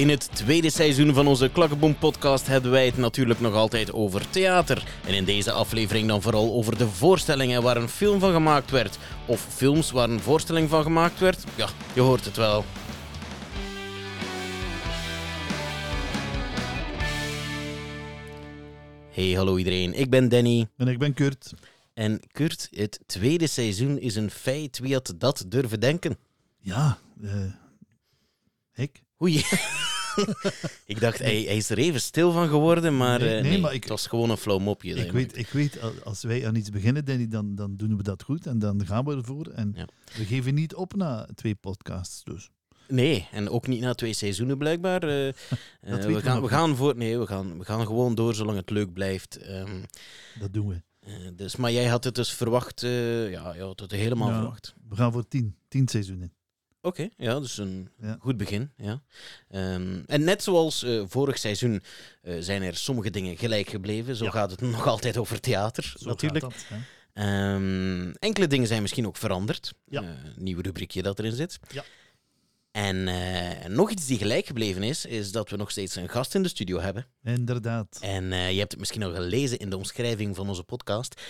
In het tweede seizoen van onze Klakkeboom-podcast hebben wij het natuurlijk nog altijd over theater. En in deze aflevering dan vooral over de voorstellingen waar een film van gemaakt werd. Of films waar een voorstelling van gemaakt werd. Ja, je hoort het wel. Hey, hallo iedereen. Ik ben Danny. En ik ben Kurt. En Kurt, het tweede seizoen is een feit. Wie had dat durven denken? Ja, ik. Oei. Ik dacht, hij is er even stil van geworden, maar, nee, maar het was gewoon een flauw mopje. Ik weet, als wij aan iets beginnen, Danny, dan doen we dat goed en dan gaan we ervoor. En ja. We geven niet op na 2 podcasts dus. Nee, en ook niet na 2 seizoenen blijkbaar. We gaan gewoon door zolang het leuk blijft. Dat doen we. Dus, maar jij had het dus verwacht, je had het helemaal verwacht. We gaan voor 10 seizoenen. Oké, ja, dus een goed begin. Ja. En net zoals vorig seizoen zijn er sommige dingen gelijk gebleven. Zo gaat het nog altijd over theater, zo natuurlijk. Gaat dat, hè? Enkele dingen zijn misschien ook veranderd. Ja. Nieuw rubriekje dat erin zit. Ja. En nog iets die gelijk gebleven is dat we nog steeds een gast in de studio hebben. Inderdaad. En je hebt het misschien al gelezen in de omschrijving van onze podcast.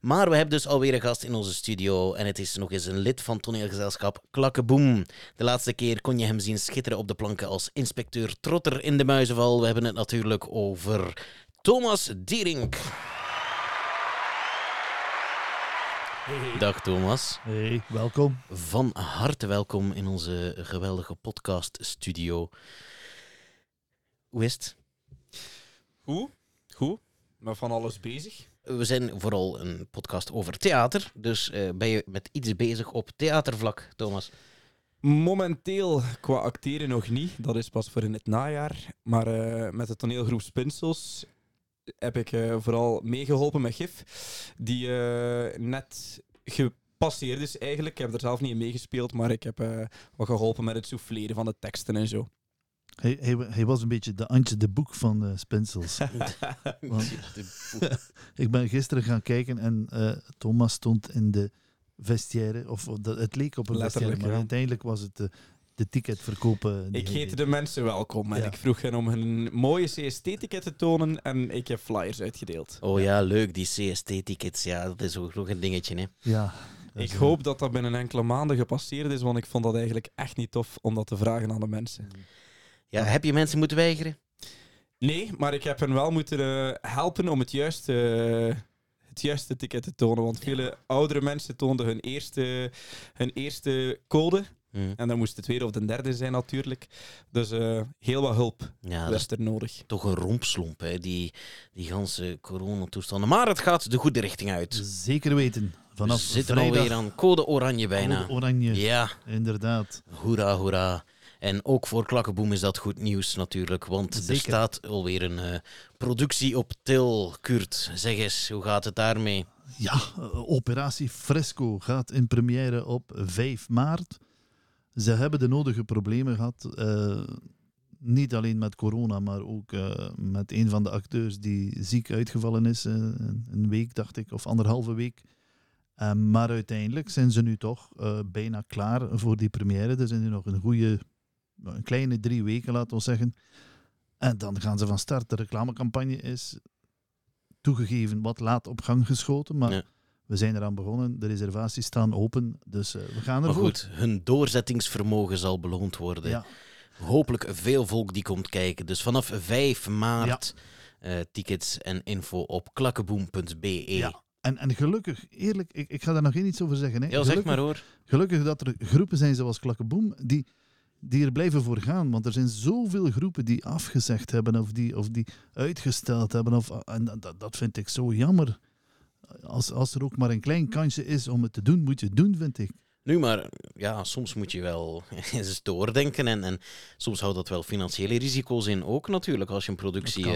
Maar we hebben dus alweer een gast in onze studio. En het is nog eens een lid van toneelgezelschap Klakkeboom. De laatste keer kon je hem zien schitteren op de planken als inspecteur Trotter in de Muizenval. We hebben het natuurlijk over Thomas Dierink. Hey. Dag Thomas. Hey, welkom. Van harte welkom in onze geweldige podcaststudio. Hoe is het? Goed, maar van alles bezig. We zijn vooral een podcast over theater, dus ben je met iets bezig op theatervlak, Thomas? Momenteel qua acteren nog niet, dat is pas voor in het najaar. Maar met de toneelgroep Spinsels heb ik vooral meegeholpen met GIF, die net gepasseerd is eigenlijk. Ik heb er zelf niet in meegespeeld, maar ik heb wat geholpen met het souffleren van de teksten en zo. Hij was een beetje de Antje de Boek van Spinsels. Want, ik ben gisteren gaan kijken en Thomas stond in de vestiaire, of het leek op een vestiaire, maar uiteindelijk was het... de ticket verkopen. Ik heette de mensen welkom en ik vroeg hen om hun mooie CST-ticket te tonen en ik heb flyers uitgedeeld. Oh ja, leuk, die CST-tickets. Ja, dat is ook nog een dingetje, hè. Ja. Ik hoop dat dat binnen enkele maanden gepasseerd is, want ik vond dat eigenlijk echt niet tof om dat te vragen aan de mensen. Ja, heb je mensen moeten weigeren? Nee, maar ik heb hen wel moeten helpen om het juiste ticket te tonen, want vele oudere mensen toonden hun eerste code. En dan moest de tweede of de derde zijn natuurlijk. Dus heel wat hulp was er nodig. Toch een rompslomp, hè, die ganse coronatoestanden. Maar het gaat de goede richting uit. Zeker weten. Vanaf we zitten alweer aan code oranje bijna. Code oranje, ja. Inderdaad. Hoera, hoera. En ook voor Klakkeboom is dat goed nieuws natuurlijk. Want zeker. Er staat alweer een productie op til. Kurt, zeg eens, hoe gaat het daarmee? Ja, Operatie Fresco gaat in première op 5 maart. Ze hebben de nodige problemen gehad, niet alleen met corona, maar ook met een van de acteurs die ziek uitgevallen is, een week dacht ik, of 1,5 week. Maar uiteindelijk zijn ze nu toch bijna klaar voor die première. Er zijn nu nog een kleine 3 weken, laten we zeggen. En dan gaan ze van start. De reclamecampagne is toegegeven wat laat op gang geschoten, maar... Ja. We zijn eraan begonnen, de reservaties staan open, dus we gaan ervoor. Maar goed, hun doorzettingsvermogen zal beloond worden. Ja. Hopelijk veel volk die komt kijken. Dus vanaf 5 maart tickets en info op klakkeboom.be. Ja. En gelukkig, eerlijk, ik ga daar nog geen iets over zeggen. Hè. Ja, gelukkig, zeg maar hoor. Gelukkig dat er groepen zijn zoals Klakkeboom die er blijven voor gaan. Want er zijn zoveel groepen die afgezegd hebben of die uitgesteld hebben. En dat vind ik zo jammer. Als er ook maar een klein kansje is om het te doen, moet je het doen, vind ik. Nu, maar ja, soms moet je wel eens doordenken. En soms houdt dat wel financiële risico's in ook natuurlijk. Als je een productie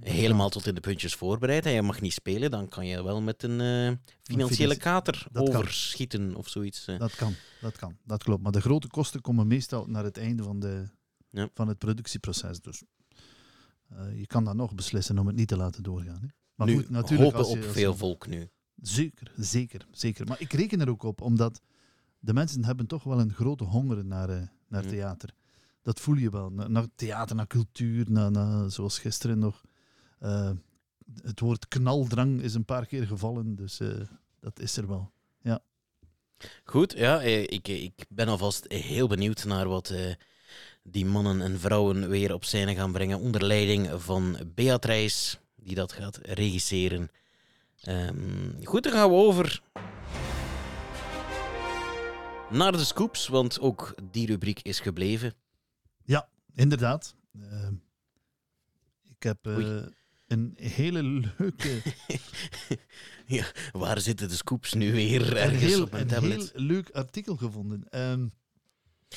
helemaal tot in de puntjes voorbereidt en je mag niet spelen, dan kan je wel met een financiële kater overschieten of zoiets. Dat kan, dat klopt. Maar de grote kosten komen meestal naar het einde van het productieproces. Dus je kan dan nog beslissen om het niet te laten doorgaan, hè? Maar nu, goed, natuurlijk hopen op veel volk nu. Zeker. Maar ik reken er ook op, omdat de mensen hebben toch wel een grote honger naar theater. dat voel je wel. Naar theater, naar cultuur, naar, zoals gisteren nog. Het woord knaldrang is een paar keer gevallen, dus dat is er wel. Ja. Goed, ja, ik ben alvast heel benieuwd naar wat die mannen en vrouwen weer op scène gaan brengen. Onder leiding van Beatrice, die dat gaat regisseren. Goed, dan gaan we over naar de scoops, want ook die rubriek is gebleven. Ja, inderdaad. Ik heb een hele leuke... ja, waar zitten de scoops nu weer? Ergens op mijn tablet. Een heel leuk artikel gevonden.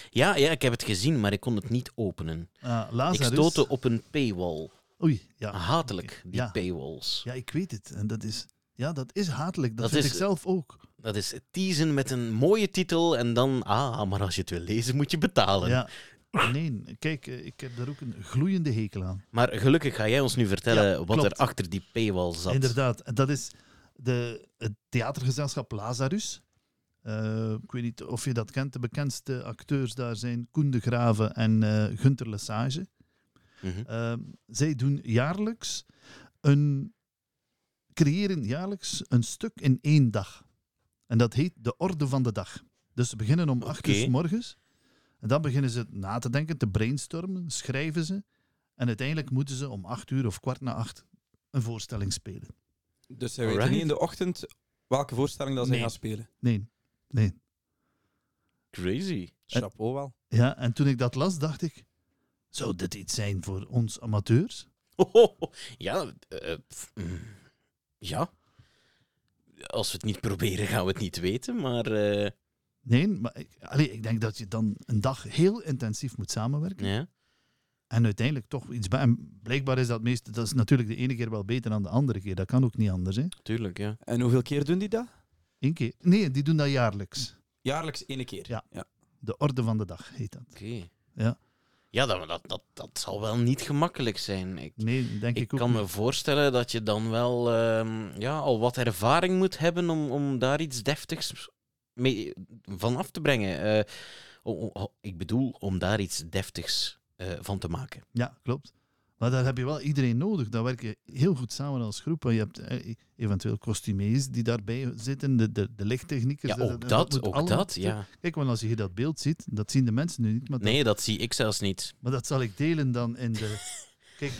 Ja, ik heb het gezien, maar ik kon het niet openen. Lazarus... Ik stootte op een paywall. Oei, ja. Hatelijk, die paywalls. Ja, ik weet het. En dat is hatelijk. Dat vind ik zelf ook. Dat is teasen met een mooie titel en dan... Ah, maar als je het wil lezen, moet je betalen. Ja. Nee, kijk, ik heb daar ook een gloeiende hekel aan. Maar gelukkig ga jij ons nu vertellen wat er achter die paywall zat. Inderdaad. Dat is het theatergezelschap Lazarus. Ik weet niet of je dat kent. De bekendste acteurs daar zijn Koen de Grave en Gunther Lesage. Mm-hmm. Zij doen creëren jaarlijks een stuk in één dag. En dat heet de Orde van de Dag. Dus ze beginnen om 8 uur 's morgens. En dan beginnen ze na te denken, te brainstormen, schrijven ze. En uiteindelijk moeten ze om 8 uur of 7:45 een voorstelling spelen. Dus zij weten niet in de ochtend welke voorstelling dat zij gaan spelen? Nee. Crazy. Chapeau wel. Ja, en toen ik dat las, dacht ik... Zou dit iets zijn voor ons amateurs? Ja. Als we het niet proberen, gaan we het niet weten, maar... Nee, maar ik denk dat je dan een dag heel intensief moet samenwerken. Ja. En uiteindelijk toch iets... En blijkbaar is dat is natuurlijk de ene keer wel beter dan de andere keer. Dat kan ook niet anders, hè? Tuurlijk, ja. En hoeveel keer doen die dat? 1 keer. Nee, die doen dat jaarlijks. Jaarlijks 1 keer? Ja. De Orde van de Dag heet dat. Oké. Ja. Ja, dat zal wel niet gemakkelijk zijn. Ik kan me voorstellen dat je dan wel al wat ervaring moet hebben om daar iets deftigs mee van af te brengen. Ik bedoel, om daar iets deftigs van te maken. Ja, klopt. Maar daar heb je wel iedereen nodig. Daar werk je heel goed samen als groep. Je hebt eventueel kostumeers die daarbij zitten, de lichttechniekers. Ja, ook dat. Kijk, want als je dat beeld ziet, dat zien de mensen nu niet. Maar dat zie ik zelfs niet. Maar dat zal ik delen dan in de...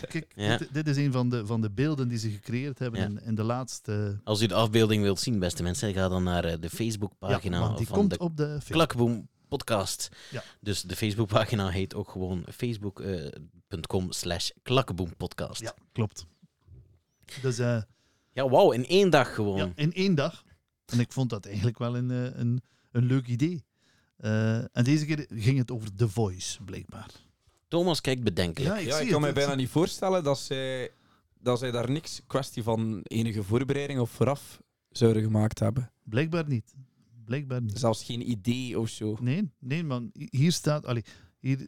Kijk ja. dit is een van de beelden die ze gecreëerd hebben in de laatste... Als u de afbeelding wilt zien, beste mensen, ga dan naar de Facebookpagina van de Klakboom Podcast. Ja. Dus de Facebookpagina heet ook gewoon facebook.com/klakboempodcast. Ja, klopt. Dus, ja, wauw, in 1 dag gewoon. Ja, in 1 dag. En ik vond dat eigenlijk wel een leuk idee. En deze keer ging het over The Voice, blijkbaar. Thomas kijkt bedenkelijk. Ja, ik kan me bijna niet voorstellen dat zij daar niks kwestie van enige voorbereiding of vooraf zouden gemaakt hebben. Blijkbaar niet. Zelfs geen idee of zo. Nee, man. Hier staat...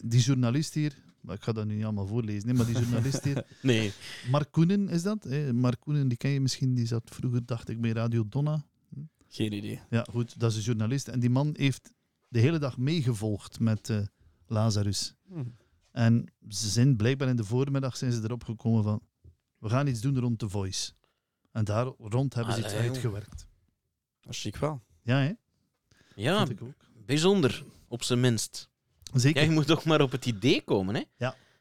die journalist hier... Maar ik ga dat nu niet allemaal voorlezen, maar die journalist hier... nee. Mark Koenen is dat. Mark Koenen, die ken je misschien. Die zat vroeger, dacht ik, bij Radio Donna. Geen idee. Ja, goed. Dat is een journalist. En die man heeft de hele dag meegevolgd met Lazarus. En ze zijn blijkbaar in de voormiddag zijn ze erop gekomen van... We gaan iets doen rond The Voice. En daar rond hebben ze iets uitgewerkt. Dat is chic wel. Ja, hè? Ja, bijzonder, op zijn minst. Zeker. Ja, je moet toch maar op het idee komen, hè?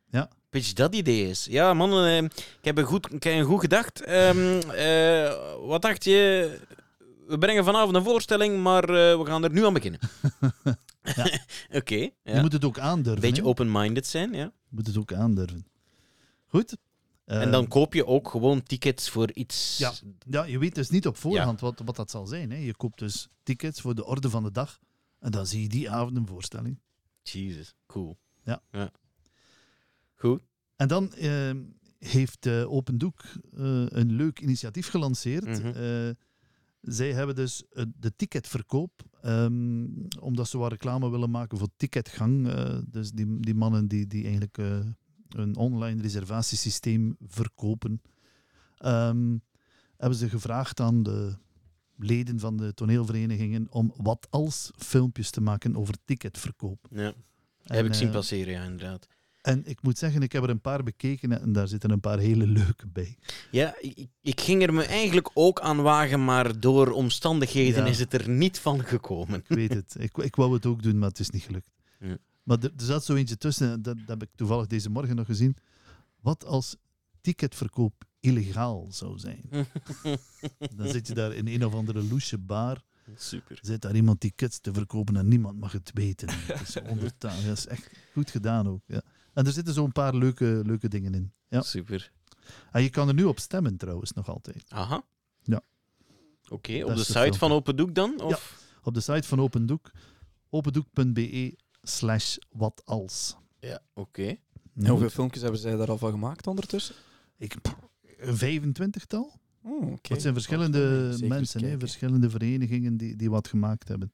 Ja. Beetje dat idee is. Ja, man, ik heb een goed gedacht. Wat dacht je? We brengen vanavond een voorstelling, maar we gaan er nu aan beginnen. Oké. Ja. Je moet het ook aandurven. Beetje open-minded zijn, ja. Je moet het ook aandurven. Goed. En dan koop je ook gewoon tickets voor iets... Ja, je weet dus niet op voorhand wat dat zal zijn. Hè. Je koopt dus tickets voor de Orde van de Dag. En dan zie je die avond een voorstelling. Jezus, cool. Ja. Goed. En dan heeft Open Doek een leuk initiatief gelanceerd. Mm-hmm. Zij hebben dus de ticketverkoop, omdat ze wat reclame willen maken voor ticketgang. Dus die mannen die eigenlijk... een online reservatiesysteem verkopen. Hebben ze gevraagd aan de leden van de toneelverenigingen om wat als filmpjes te maken over ticketverkoop. Ja. Heb ik zien passeren, ja, inderdaad. En ik moet zeggen, ik heb er een paar bekeken en daar zitten een paar hele leuke bij. Ja, ik ging er me eigenlijk ook aan wagen, maar door omstandigheden is het er niet van gekomen. Ik weet het. Ik wou het ook doen, maar het is niet gelukt. Ja. Maar er zat zo eentje tussen, dat heb ik toevallig deze morgen nog gezien. Wat als ticketverkoop illegaal zou zijn? Dan zit je daar in een of andere loesje bar. Super. Zit daar iemand tickets te verkopen en niemand mag het weten. Het is ondertaan. Dat is echt goed gedaan ook. Ja. En er zitten zo'n paar leuke dingen in. Ja. Super. En je kan er nu op stemmen trouwens nog altijd. Aha. Ja. Oké, op de site van Open Doek dan? Of? Ja, op de site van Open Doek. opendoek.be/watals. Ja, oké. Nou, hoeveel filmpjes hebben zij daar al van gemaakt ondertussen? Een 25-tal. Oh, okay. Het zijn verschillende mensen, verschillende verenigingen die wat gemaakt hebben.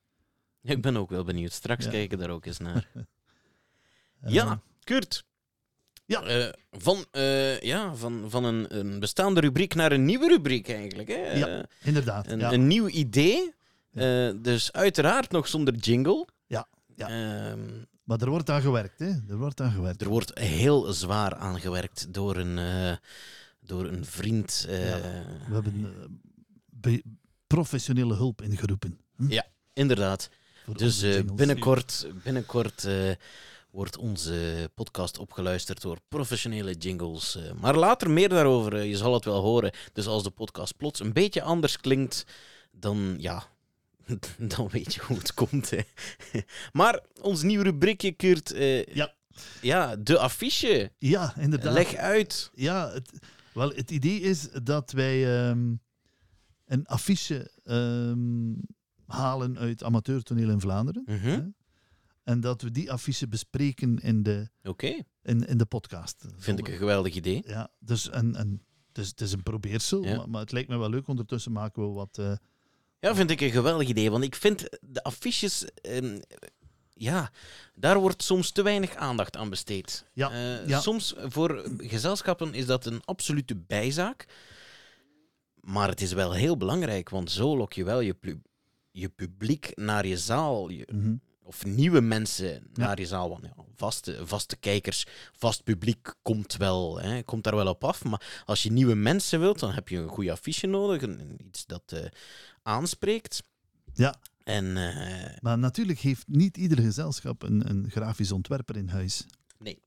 Ik ben ook wel benieuwd. Straks kijken daar ook eens naar. Ja, Kurt. Ja. Van een bestaande rubriek naar een nieuwe rubriek eigenlijk. Hè? Ja, inderdaad. Een nieuw idee. Dus uiteraard nog zonder jingle. Ja. Maar er wordt aan gewerkt, hè? Er wordt heel zwaar aan gewerkt door een vriend. We hebben professionele hulp ingeroepen. Hm? Ja, inderdaad. Voor dus binnenkort wordt onze podcast opgeluisterd door professionele jingles. Maar later meer daarover. Je zal het wel horen. Dus als de podcast plots een beetje anders klinkt, dan weet je hoe het komt. Hè. Maar ons nieuwe rubriekje, Kurt. Ja, de affiche. Ja, inderdaad. Leg uit. Ja, het idee is dat wij een affiche halen uit amateurtoneel in Vlaanderen. Mm-hmm. Hè? En dat we die affiche bespreken in de podcast. Vind ik een geweldig idee. Ja, dus het is een probeersel, maar het lijkt me wel leuk. Ondertussen maken we wat... Ja, vind ik een geweldig idee, want ik vind de affiches... daar wordt soms te weinig aandacht aan besteed. Ja, soms voor gezelschappen is dat een absolute bijzaak. Maar het is wel heel belangrijk, want zo lok je wel je publiek naar je zaal. Of nieuwe mensen naar je zaal. Want vaste kijkers, vast publiek komt daar wel op af. Maar als je nieuwe mensen wilt, dan heb je een goede affiche nodig. Iets dat aanspreekt. Ja. Maar natuurlijk heeft niet ieder gezelschap een grafisch ontwerper in huis.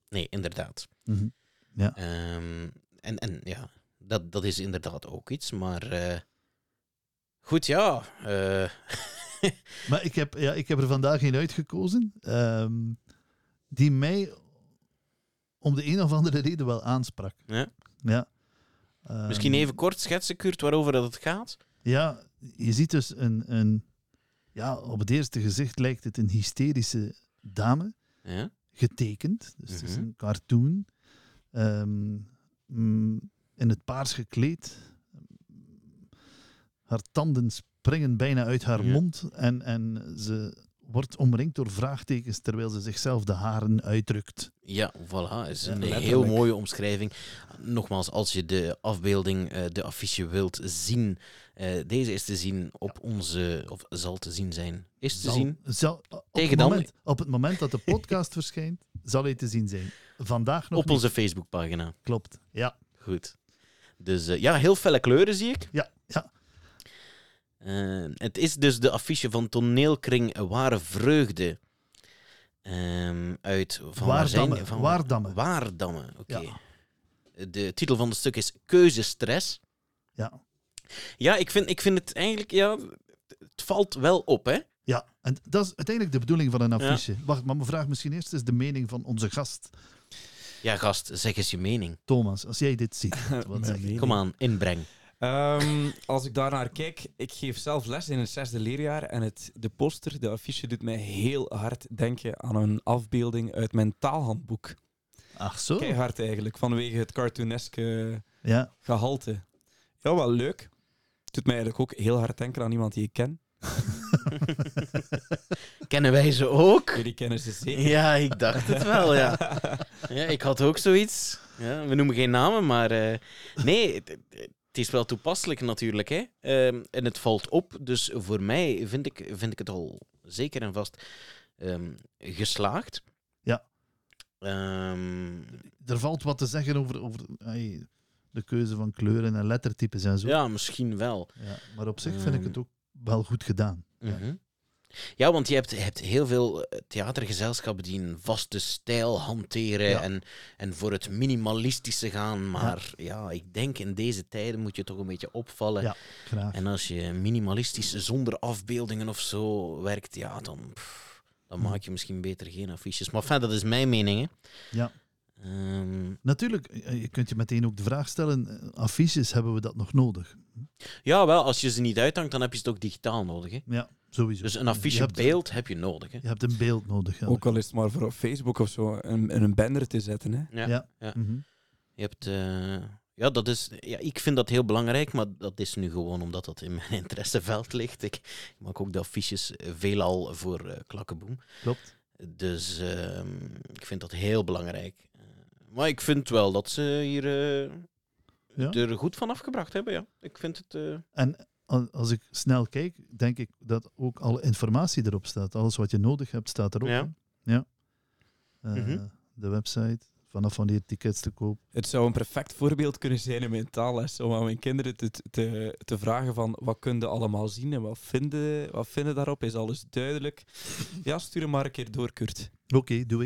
Nee, inderdaad. Mm-hmm. Ja. Dat is inderdaad ook iets, maar... goed, ja. Maar ik heb er vandaag een uitgekozen die mij om de een of andere reden wel aansprak. Ja. Misschien even kort schetsen, Kurt, waarover dat het gaat? Ja, je ziet dus op het eerste gezicht lijkt het een hysterische dame, getekend. Dus het is een cartoon. In het paars gekleed. Haar tanden springen bijna uit haar mond. En ze wordt omringd door vraagtekens terwijl ze zichzelf de haren uitdrukt. Ja, voilà. Is een heel mooie omschrijving. Nogmaals, als je de afbeelding, de affiche wilt zien, deze is te zien op onze... Of zal te zien zijn. Op het moment dat de podcast verschijnt, zal hij te zien zijn. Vandaag nog op onze Facebookpagina. Klopt, ja. Goed. Dus heel felle kleuren zie ik. Ja. Het is dus de affiche van Toneelkring Ware Vreugde. Uit van Waardamme. Oké. Ja. De titel van het stuk is Keuzestress. Ja. Ja, ik vind het eigenlijk... Ja, het valt wel op, hè? Ja, en dat is uiteindelijk de bedoeling van een affiche. Ja. Wacht, maar mijn vraag misschien eerst is de mening van onze gast. Ja, gast, zeg eens je mening. Thomas, als jij dit ziet, wat zeg je? Kom aan, inbreng. Als ik daarnaar kijk, ik geef zelf les in het 6e leerjaar en de poster, de affiche, doet mij heel hard denken aan een afbeelding uit mijn taalhandboek. Ach zo? Keihard eigenlijk, vanwege het cartooneske gehalte. Ja, wel leuk. Het doet mij eigenlijk ook heel hard denken aan iemand die ik ken. Kennen wij ze ook? Jullie kennen ze zeker. Ja, ik dacht het wel, ja. Ja, ik had ook zoiets. Ja, we noemen geen namen, maar... nee... Het is wel toepasselijk natuurlijk, hè? En het valt op. Dus voor mij vind ik het al zeker en vast geslaagd. Ja. Er valt wat te zeggen over de keuze van kleuren en lettertypes en zo. Ja, misschien wel. Ja, maar op zich vind ik het ook wel goed gedaan. Ja. Ja, want je hebt heel veel theatergezelschappen die een vaste stijl hanteren en voor het minimalistische gaan. Maar ja, ik denk in deze tijden moet je toch een beetje opvallen. Ja, graag. En als je minimalistisch zonder afbeeldingen of zo werkt, ja, dan maak je misschien beter geen affiches. Maar enfin, dat is mijn mening, hè. Ja. Natuurlijk, je kunt je meteen ook de vraag stellen, affiches, hebben we dat nog nodig? Ja, wel, als je ze niet uithangt, dan heb je ze ook digitaal nodig, hè. Ja. Sowieso. Dus een affichebeeld heb je nodig. Hè? Je hebt een beeld nodig. Ook al is het maar voor op Facebook of zo een banner te zetten. Hè? Ja. Mm-hmm. Je hebt, dat is, ik vind dat heel belangrijk, maar dat is nu gewoon omdat dat in mijn interesseveld ligt. Ik maak ook de affiches veelal voor Klakkeboom. Klopt. Dus ik vind dat heel belangrijk. Maar ik vind wel dat ze hier er goed van afgebracht hebben. Ja. Ik vind het... Als ik snel kijk, denk ik dat ook alle informatie erop staat. Alles wat je nodig hebt, staat erop. Ja. De website, vanaf wanneer tickets te koop. Het zou een perfect voorbeeld kunnen zijn in mijn taalles, om aan mijn kinderen te vragen van wat kun je allemaal zien en wat vinden daarop. Is alles duidelijk? Ja, stuur hem maar een keer door, Kurt. Oké, doe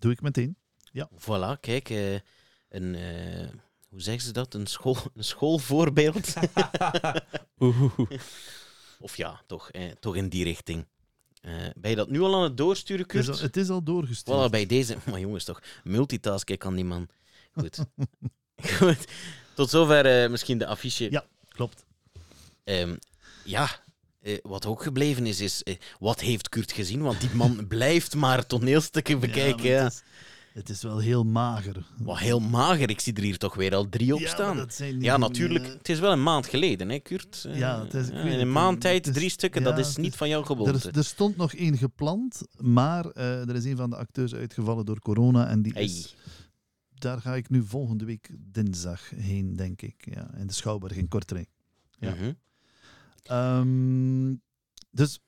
ik meteen. Ja. Voilà, kijk, hoe zeggen ze dat? Een schoolvoorbeeld? Of ja, toch in die richting. Ben je dat nu al aan het doorsturen, Kurt? Het is al doorgestuurd. Voilà, bij deze... Maar jongens, toch. Multitask, ik kan die man. Goed. Tot zover misschien de affiche. Ja, klopt. Wat ook gebleven is wat heeft Kurt gezien? Want die man blijft maar toneelstukken bekijken. Ja, het is wel heel mager. Wat heel mager? Ik zie er hier toch weer al 3 op staan. Ja, natuurlijk. Het is wel een maand geleden, hè, Kurt? Ja, het is, in een maand tijd 3 stukken, dat is niet van jouw gewoonte. Er stond nog 1 gepland, maar er is 1 van de acteurs uitgevallen door corona. En die daar ga ik nu volgende week dinsdag heen, denk ik. Ja, in de Schouwburg in Kortrijk. Ja. Uh-huh. Dus...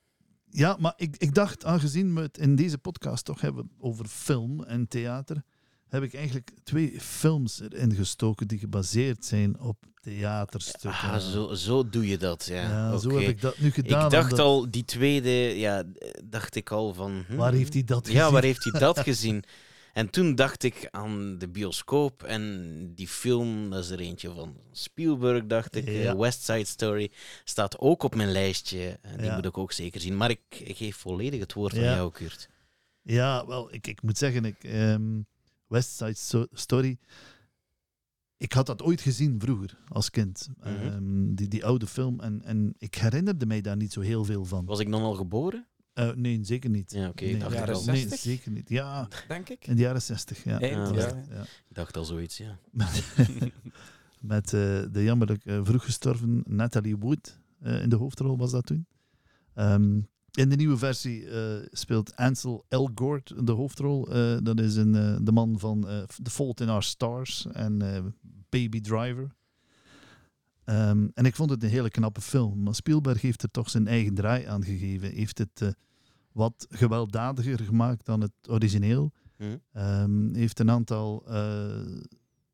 Ja, maar ik dacht, aangezien we het in deze podcast toch hebben over film en theater, heb ik eigenlijk 2 films erin gestoken die gebaseerd zijn op theaterstukken. Ah, zo doe je dat, ja. Zo heb ik dat nu gedaan. Ik dacht al, die tweede, dacht ik al van... Waar heeft hij dat gezien? Ja, waar heeft hij dat gezien? En toen dacht ik aan de bioscoop en die film, dat is er eentje van Spielberg, dacht ik. Ja. West Side Story staat ook op mijn lijstje. En die moet ik ook zeker zien. Maar ik geef volledig het woord aan jou, Kurt. Ja, wel, ik moet zeggen, West Side Story, ik had dat ooit gezien vroeger, als kind. Mm-hmm. Die oude film. En ik herinnerde mij daar niet zo heel veel van. Was ik dan al geboren? Nee, zeker niet. Ja, oké. In de jaren 60? Nee, zeker niet. Ja, denk ik. In de jaren 60, ja. Ik dacht al zoiets, ja. Met de jammerlijk vroeg gestorven Natalie Wood in de hoofdrol was dat toen. In de nieuwe versie speelt Ansel Elgort de hoofdrol. Dat is de man van The Fault in Our Stars en Baby Driver. En ik vond het een hele knappe film. Maar Spielberg heeft er toch zijn eigen draai aan gegeven. Heeft het wat gewelddadiger gemaakt dan het origineel. Heeft een aantal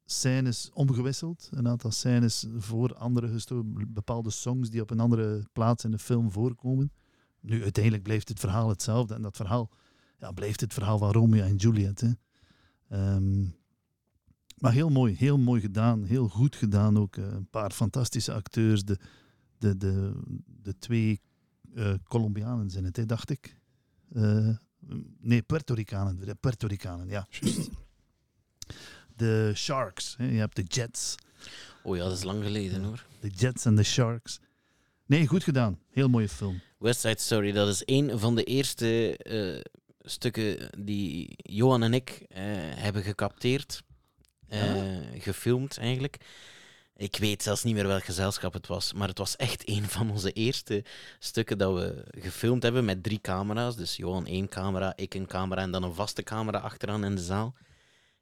scènes omgewisseld. Een aantal scènes voor andere bepaalde songs die op een andere plaats in de film voorkomen. Nu, uiteindelijk blijft het verhaal hetzelfde. En dat verhaal blijft het verhaal van Romeo en Juliet. Hè. Maar heel mooi gedaan. Heel goed gedaan ook. Een paar fantastische acteurs. De 2 Colombianen zijn het, hè, dacht ik. Nee, Puerto Ricanen, ja. Just. De Sharks. Hè. Je hebt de Jets. Oh ja, dat is lang geleden, hoor. De Jets en de Sharks. Nee, goed gedaan. Heel mooie film. West Side Story, dat is 1 van de eerste stukken die Johan en ik hebben gecapteerd. Gefilmd eigenlijk. Ik weet zelfs niet meer welk gezelschap het was, maar het was echt 1 van onze eerste stukken dat we gefilmd hebben met 3 camera's. Dus Johan 1 camera, ik een camera en dan een vaste camera achteraan in de zaal.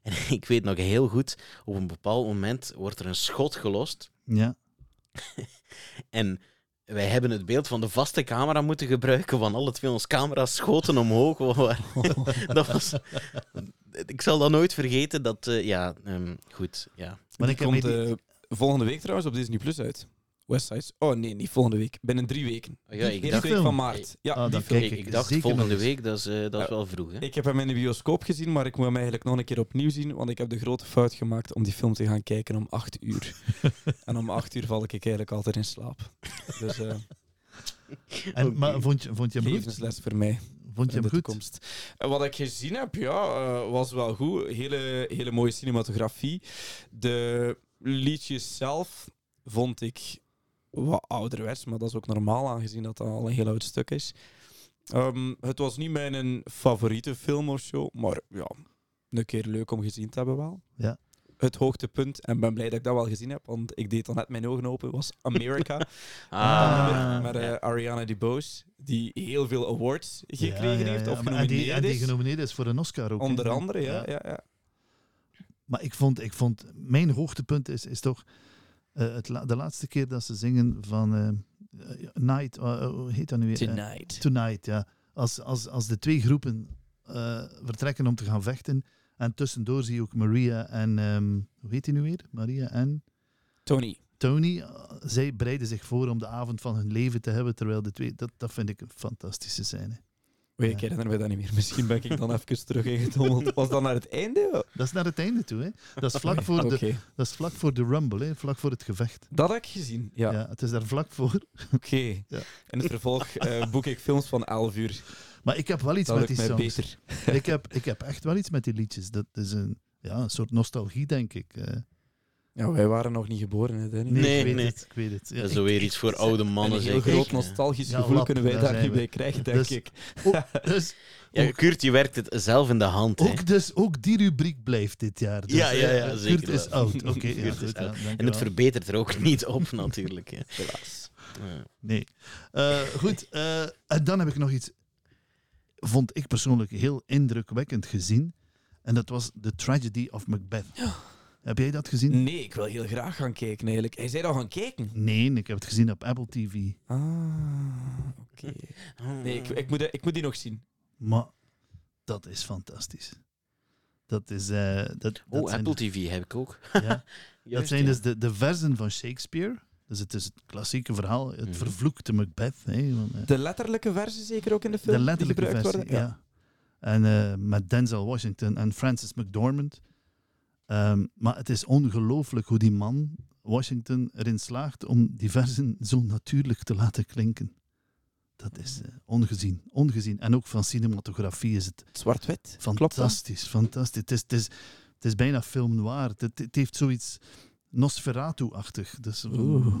En ik weet nog heel goed, op een bepaald moment wordt er een schot gelost. Ja. En Wij hebben het beeld van de vaste camera moeten gebruiken, want alle twee onze camera's schoten omhoog. Dat was... Ik zal dat nooit vergeten. Dat, ja, goed. Ja. Maar die komt volgende week trouwens op Disney Plus uit. Westside. Oh nee, niet volgende week. Binnen 3 weken. Oh, ja, ik dacht, week van maart. Ja, oh, ik dacht volgende week, dat is wel vroeg. Hè? Ik heb hem in de bioscoop gezien, maar ik moet hem eigenlijk nog een keer opnieuw zien, want ik heb de grote fout gemaakt om die film te gaan kijken om 8 uur. En om 8 uur val ik eigenlijk altijd in slaap. Dus, en, okay. Maar vond je hem goed? Levensles voor mij. Vond je hem goed? Wat ik gezien heb, ja, was wel goed. Hele mooie cinematografie. De liedjes zelf vond ik wat ouderwets, maar dat is ook normaal, aangezien dat al een heel oud stuk is. Het was niet mijn favoriete film of zo, maar ja, een keer leuk om gezien te hebben wel. Ja. Het hoogtepunt, en ben blij dat ik dat wel gezien heb, want ik deed al net mijn ogen open, was America. Met Ariana DeBose, die heel veel awards gekregen heeft. Of en die genomineerd is voor een Oscar ook. Onder andere, ja. Maar ik vond mijn hoogtepunt is toch... de laatste keer dat ze zingen van Night, hoe heet dat nu weer? Tonight. Tonight, ja. Als de twee groepen vertrekken om te gaan vechten, en tussendoor zie je ook Maria en, hoe heet die nu weer? Maria en... Tony, zij bereiden zich voor om de avond van hun leven te hebben, terwijl de twee... Dat vind ik een fantastische scène. Weet ik herinner me dat niet meer. Misschien ben ik dan even terug ingedommeld. Was dat naar het einde? Dat is naar het einde toe. Hè. Dat is vlak voor de Rumble, hè. Vlak voor het gevecht. Dat heb ik gezien, ja. Het is daar vlak voor. Oké. Ja. In het vervolg boek ik films van 11 uur. Maar ik heb wel iets met die songs. Beter. Ik heb echt wel iets met die liedjes. Dat is een soort nostalgie, denk ik. Ja, wij waren nog niet geboren, hè, Danny? Nee, ik weet het. Ja, zo weer iets voor oude mannen, zeg. Een heel groot nostalgisch gevoel kunnen wij daar niet bij krijgen, denk ik. Kurt, je werkt het zelf in de hand. Ook die rubriek blijft dit jaar. Dus, ja, zeker. Kurt is oud. En het verbetert er ook niet op, natuurlijk. Helaas. Nee. Goed, en dan heb ik nog iets, vond ik persoonlijk heel indrukwekkend gezien. En dat was The Tragedy of Macbeth. Ja. Heb jij dat gezien? Nee, ik wil heel graag gaan kijken eigenlijk. Hij zei al gaan kijken? Nee, ik heb het gezien op Apple TV. Oké. Nee, ik moet die nog zien. Maar dat is fantastisch. Dat is... Apple TV heb ik ook. Ja. Dat zijn dus de versen van Shakespeare. Dus het is het klassieke verhaal, het vervloekte Macbeth. Hè, want, de letterlijke versen zeker ook in de film? De letterlijke versen, ja. En met Denzel Washington en Frances McDormand. Maar het is ongelooflijk hoe die man, Washington, erin slaagt om die versen zo natuurlijk te laten klinken. Dat is ongezien. En ook van cinematografie is het... Zwart-wit. Fantastisch. Het is bijna film noir. Het heeft zoiets Nosferatu-achtig. Dus,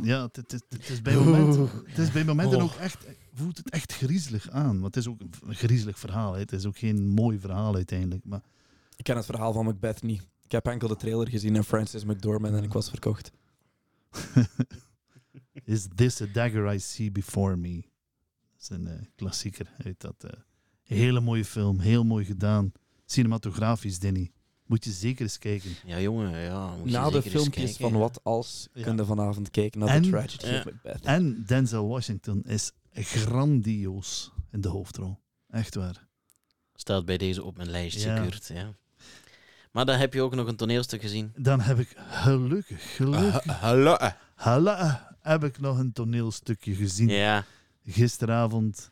ja, het is bij momenten ook echt... Voelt het echt griezelig aan. Want het is ook een griezelig verhaal. Hè. Het is ook geen mooi verhaal uiteindelijk. Maar... Ik ken het verhaal van Macbeth niet. Ik heb enkel de trailer gezien en Frances McDormand en ik was verkocht. Is this a dagger I see before me? Dat is een klassieker. Heet dat. Hele mooie film, heel mooi gedaan. Cinematografisch, Danny. Moet je zeker eens kijken. Ja, jongen. Ja, moet je na zeker de filmpjes kijken, van Wat Als kun je vanavond kijken naar The Tragedy of Macbeth. En Denzel Washington is grandioos in de hoofdrol. Echt waar. Staat bij deze op mijn lijstje, Kurt. Ja. Maar dan heb je ook nog een toneelstuk gezien. Dan heb ik gelukkig heb ik nog een toneelstukje gezien. Ja. Gisteravond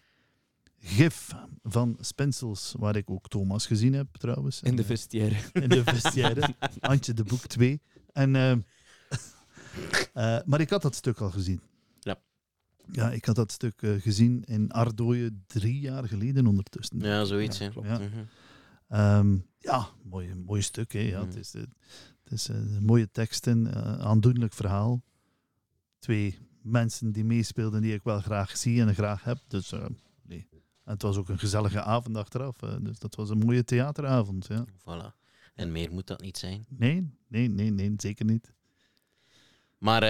Gif van Spensels, waar ik ook Thomas gezien heb trouwens. In de vestiaire. Antje de Boek 2. En, maar ik had dat stuk al gezien. Ja, ik had dat stuk gezien in Ardooien 3 jaar geleden ondertussen. Ja, zoiets. Ja, klopt. Ja. Mm-hmm. Mooi stuk. Hè? Ja, het is mooie teksten, aandoenlijk verhaal. 2 mensen die meespeelden die ik wel graag zie en graag heb. Dus, en het was ook een gezellige avond achteraf. Dus dat was een mooie theateravond. Ja. Voilà. En meer moet dat niet zijn? Nee, zeker niet. Maar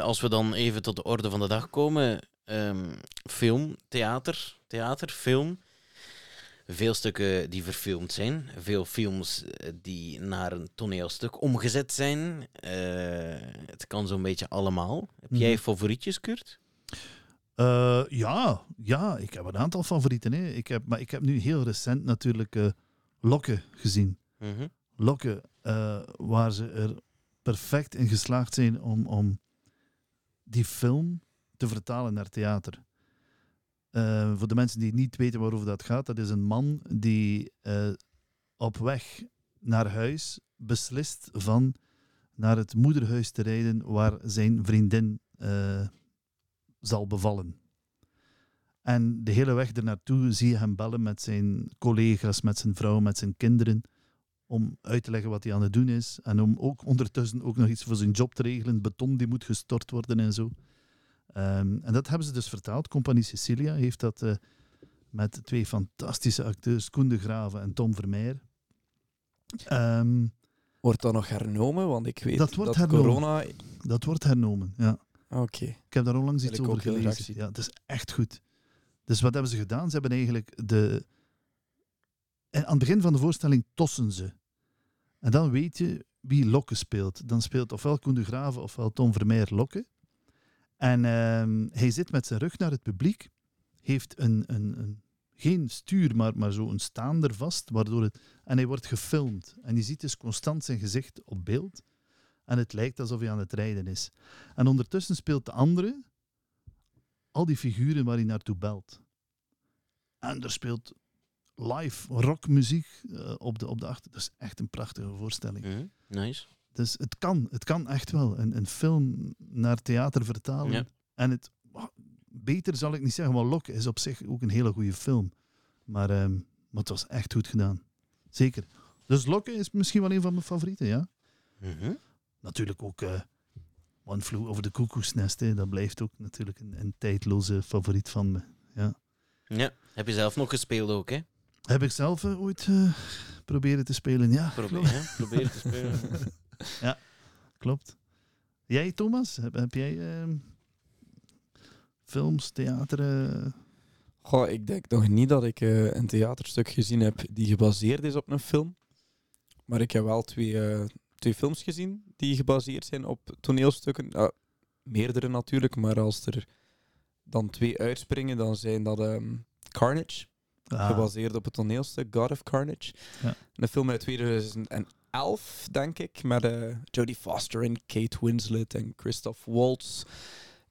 als we dan even tot de orde van de dag komen. Film, theater, film. Veel stukken die verfilmd zijn. Veel films die naar een toneelstuk omgezet zijn. Het kan zo'n beetje allemaal. Heb jij favorietjes, Kurt? Ja, ik heb een aantal favorieten. Hè. Maar ik heb nu heel recent natuurlijk Lokken gezien. Mm-hmm. Lokken, waar ze er perfect in geslaagd zijn om die film te vertalen naar theater. Voor de mensen die niet weten waarover dat gaat, dat is een man die op weg naar huis beslist van naar het moederhuis te rijden waar zijn vriendin zal bevallen. En de hele weg ernaartoe zie je hem bellen met zijn collega's, met zijn vrouw, met zijn kinderen, om uit te leggen wat hij aan het doen is en om ook ondertussen ook nog iets voor zijn job te regelen, beton die moet gestort worden en zo. En dat hebben ze dus vertaald. Compagnie Cecilia heeft dat met twee fantastische acteurs, Koen de Graven en Tom Vermeer. Wordt dat nog hernomen? Want ik weet dat hernomen. Corona... Dat wordt hernomen, ja. Okay. Ik heb daar onlangs iets over gelezen. Ja, het is echt goed. Dus wat hebben ze gedaan? Ze hebben eigenlijk En aan het begin van de voorstelling tossen ze. En dan weet je wie Lokken speelt. Dan speelt ofwel Koen de Graven ofwel Tom Vermeer Lokken. En hij zit met zijn rug naar het publiek. Heeft geen stuur, maar zo een staander vast. Waardoor en hij wordt gefilmd. En je ziet dus constant zijn gezicht op beeld. En het lijkt alsof hij aan het rijden is. En ondertussen speelt de andere al die figuren waar hij naartoe belt. En er speelt live rockmuziek op de achter. Dat is echt een prachtige voorstelling. Nice. Dus het kan echt wel. Een film naar theater vertalen. Ja. En het... Beter zal ik niet zeggen, want Lokken is op zich ook een hele goede film. Maar het was echt goed gedaan. Zeker. Dus Lokken is misschien wel een van mijn favorieten, ja. Uh-huh. Natuurlijk ook One Flew Over the Cuckoo's Nest. Hè. Dat blijft ook natuurlijk een tijdloze favoriet van me. Ja. Heb je zelf nog gespeeld ook, hè? Heb ik zelf ooit proberen te spelen, ja. Proberen te spelen. Ja, klopt. Jij, Thomas? Heb jij... films, theater... Goh, ik denk nog niet dat ik een theaterstuk gezien heb die gebaseerd is op een film. Maar ik heb wel twee films gezien die gebaseerd zijn op toneelstukken. Meerdere natuurlijk, maar als er dan twee uitspringen, dan zijn dat Carnage. Ah. Gebaseerd op het toneelstuk God of Carnage. Ja. Een film uit 2011, denk ik, met Jodie Foster en Kate Winslet en Christoph Waltz.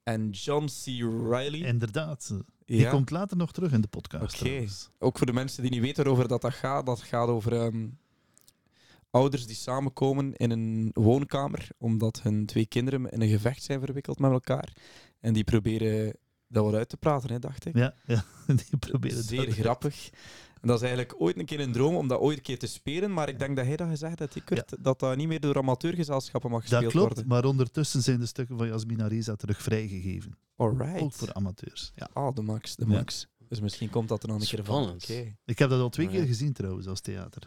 En John C. Reilly. Inderdaad. Die komt later nog terug in de podcast. Okay. Ook voor de mensen die niet weten waarover dat gaat. Dat gaat over ouders die samenkomen in een woonkamer. Omdat hun twee kinderen in een gevecht zijn verwikkeld met elkaar. En die proberen dat wel uit te praten, hè, dacht ik. Ja. Die proberen zeer grappig. En dat is eigenlijk ooit een keer een droom om dat ooit een keer te spelen. Maar ik denk dat hij dat gezegd heeft, dat dat niet meer door amateurgezelschappen mag gespeeld worden. Dat klopt, maar ondertussen zijn de stukken van Jasmina Reza terug vrijgegeven. Alright. Ook voor amateurs. Ja. De max. Dus misschien komt dat er nog een keer van. Okay. Ik heb dat al 2 keer gezien trouwens, als theater.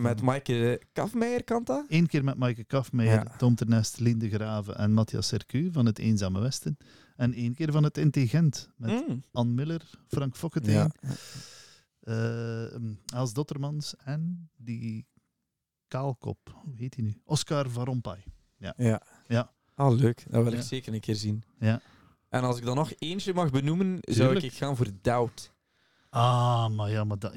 Met Maaike Kafmeijer, kan dat? 1 keer met Maaike Kafmeijer, Tom Ternest, Lien de Graven en Matthias Sercu van het Eenzame Westen. En 1 keer van het Integent, met Ann Miller, Frank Fokketijn. Ja. Els Dottermans en die kaalkop, hoe heet hij nu? Oscar Van Rompuy. Ja. Ah, leuk. Dat wil ik zeker een keer zien. Ja. En als ik dan nog eentje mag benoemen, zou ik gaan voor Doubt. Ah, maar met